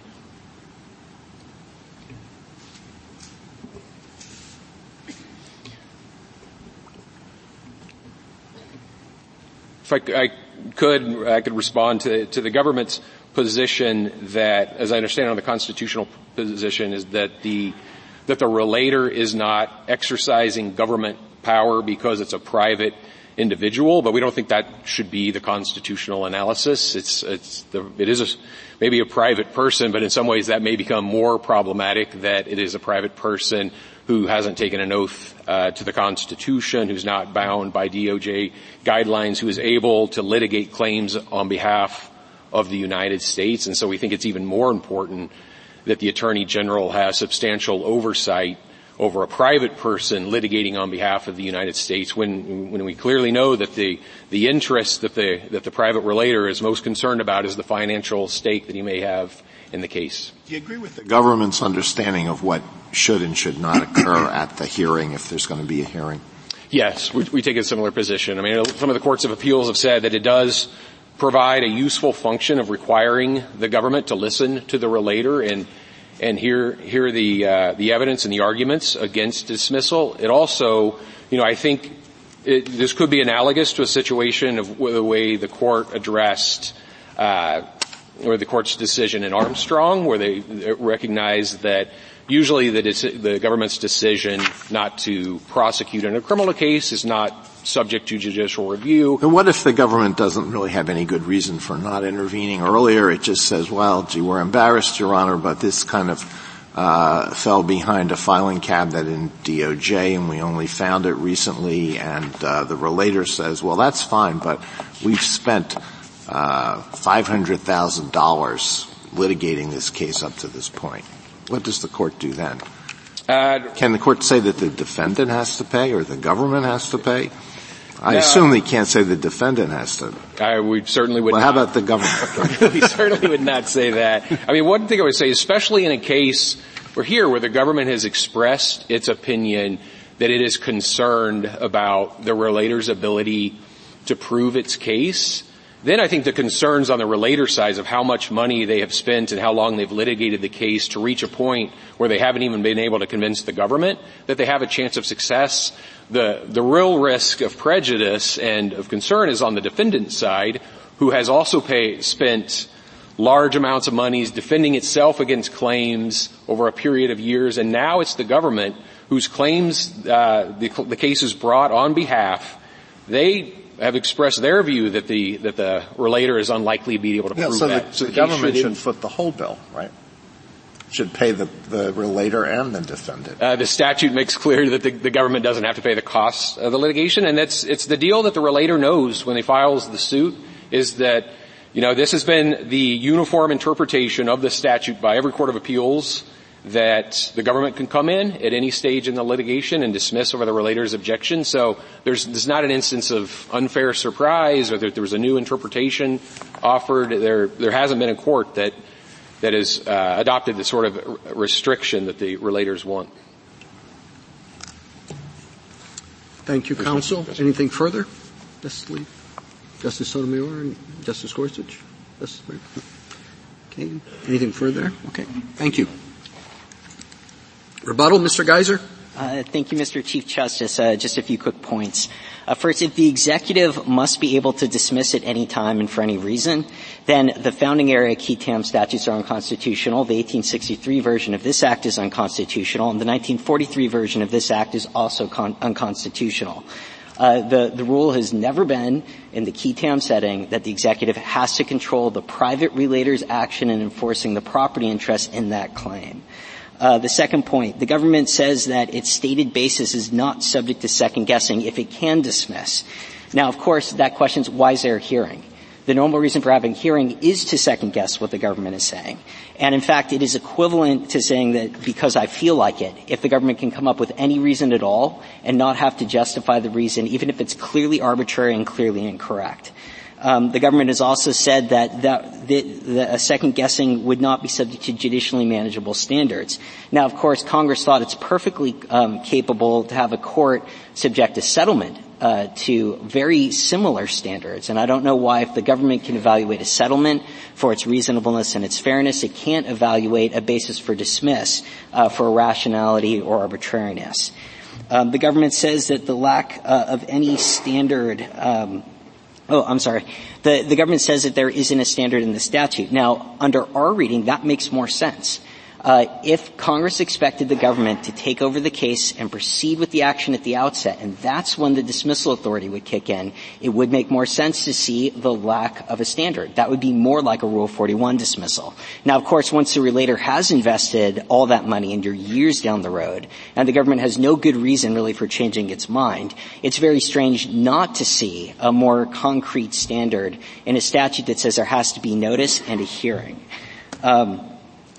If I, I could, I could respond to, to the government's position that, as I understand on the constitutional position, is that the, that the relator is not exercising government power because it's a private individual, but we don't think that should be the constitutional analysis. It's, it's the, it is a, maybe a private person, but in some ways that may become more problematic that it is a private person who hasn't taken an oath uh, to the Constitution, who's not bound by D O J guidelines, who is able to litigate claims on behalf of the United States. And so we think it's even more important that the Attorney General has substantial oversight over a private person litigating on behalf of the United States when, when we clearly know that the, the interest that the, that the private relator is most concerned about is the financial stake that he may have in the case. Do you agree with the government's understanding of what should and should not occur at the hearing if there's going to be a hearing? Yes, we, we take a similar position. I mean, some of the courts of appeals have said that it does provide a useful function of requiring the government to listen to the relator and and hear hear the uh, the evidence and the arguments against dismissal. It also, you know, I think it, this could be analogous to a situation of the way the court addressed uh or the court's decision in Armstrong, where they recognized that usually the, deci- the government's decision not to prosecute in a criminal case is not subject to judicial review. And what if the government doesn't really have any good reason for not intervening earlier? It just says, well, gee, we're embarrassed, Your Honor, but this kind of uh fell behind a filing cabinet in D O J, and we only found it recently, and uh the relator says, well, that's fine, but we've spent uh five hundred thousand dollars litigating this case up to this point. What does the court do then? Uh, Can the court say that the defendant has to pay or the government has to pay? I no, assume they can't say the defendant has to. I, we certainly would well, not. Well, how about the government? We certainly would not say that. I mean, one thing I would say, especially in a case where here where the government has expressed its opinion that it is concerned about the relator's ability to prove its case, then I think the concerns on the relator side of how much money they have spent and how long they've litigated the case to reach a point where they haven't even been able to convince the government that they have a chance of success. The, the real risk of prejudice and of concern is on the defendant's side, who has also pay, spent large amounts of monies defending itself against claims over a period of years, and now it's the government whose claims, uh, the, the case is brought on behalf. They have expressed their view that the that the relator is unlikely to be able to yeah, prove so that. The, so the government should, should foot the whole bill, right? Should pay the, the relator and the defendant. Uh, the statute makes clear that the, the government doesn't have to pay the costs of the litigation, and that's it's the deal that the relator knows when he files the suit is that, you know, this has been the uniform interpretation of the statute by every court of appeals that the government can come in at any stage in the litigation and dismiss over the relator's objection. So there's, there's not an instance of unfair surprise or that there was a new interpretation offered. There, there hasn't been a court that, that has, uh, adopted the sort of restriction that the relators want. Thank you, counsel. Anything further? Justice Lee, Justice Sotomayor, and Justice Gorsuch. Justice Lee. Okay. Anything further? Okay. Thank you. Rebuttal, Mister Geyser? Uh, thank you, Mister Chief Justice. Uh, just a few quick points. Uh, first, if the executive must be able to dismiss at any time and for any reason, then the founding era qui tam statutes are unconstitutional. The eighteen sixty-three version of this act is unconstitutional, and the nineteen forty-three version of this act is also con- unconstitutional. Uh, the, the rule has never been in the qui tam setting that the executive has to control the private relator's action in enforcing the property interest in that claim. Uh, the second point, the government says that its stated basis is not subject to second-guessing if it can dismiss. Now, of course, that question is, why is there a hearing? The normal reason for having a hearing is to second-guess what the government is saying. And, in fact, it is equivalent to saying that because I feel like it, if the government can come up with any reason at all and not have to justify the reason, even if it's clearly arbitrary and clearly incorrect. Um, the government has also said that, that the, the, a second guessing would not be subject to judicially manageable standards. Now, of course, Congress thought it's perfectly um, capable to have a court subject a settlement uh, to very similar standards. And I don't know why, if the government can evaluate a settlement for its reasonableness and its fairness, it can't evaluate a basis for dismiss uh, for irrationality or arbitrariness. Um, the government says that the lack uh, of any standard um, Oh, I'm sorry. The, the government says that there isn't a standard in the statute. Now, under our reading, that makes more sense. Uh, if Congress expected the government to take over the case and proceed with the action at the outset, and that's when the dismissal authority would kick in, it would make more sense to see the lack of a standard. That would be more like a Rule forty-one dismissal. Now, of course, once the relator has invested all that money and you're years down the road, and the government has no good reason really for changing its mind, it's very strange not to see a more concrete standard in a statute that says there has to be notice and a hearing. Um,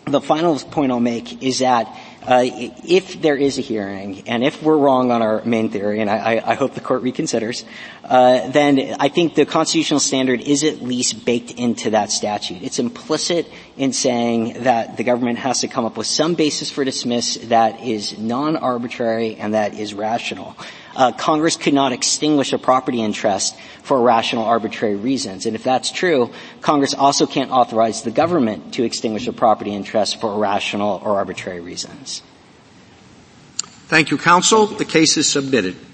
The final point I'll make is that uh, if there is a hearing, and if we're wrong on our main theory, and I, I hope the court reconsiders, uh, then I think the constitutional standard is at least baked into that statute. It's implicit in saying that the government has to come up with some basis for dismiss that is non-arbitrary and that is rational. Uh, Congress could not extinguish a property interest for irrational, arbitrary reasons. And if that's true, Congress also can't authorize the government to extinguish a property interest for irrational or arbitrary reasons. Thank you, counsel. Thank you. The case is submitted.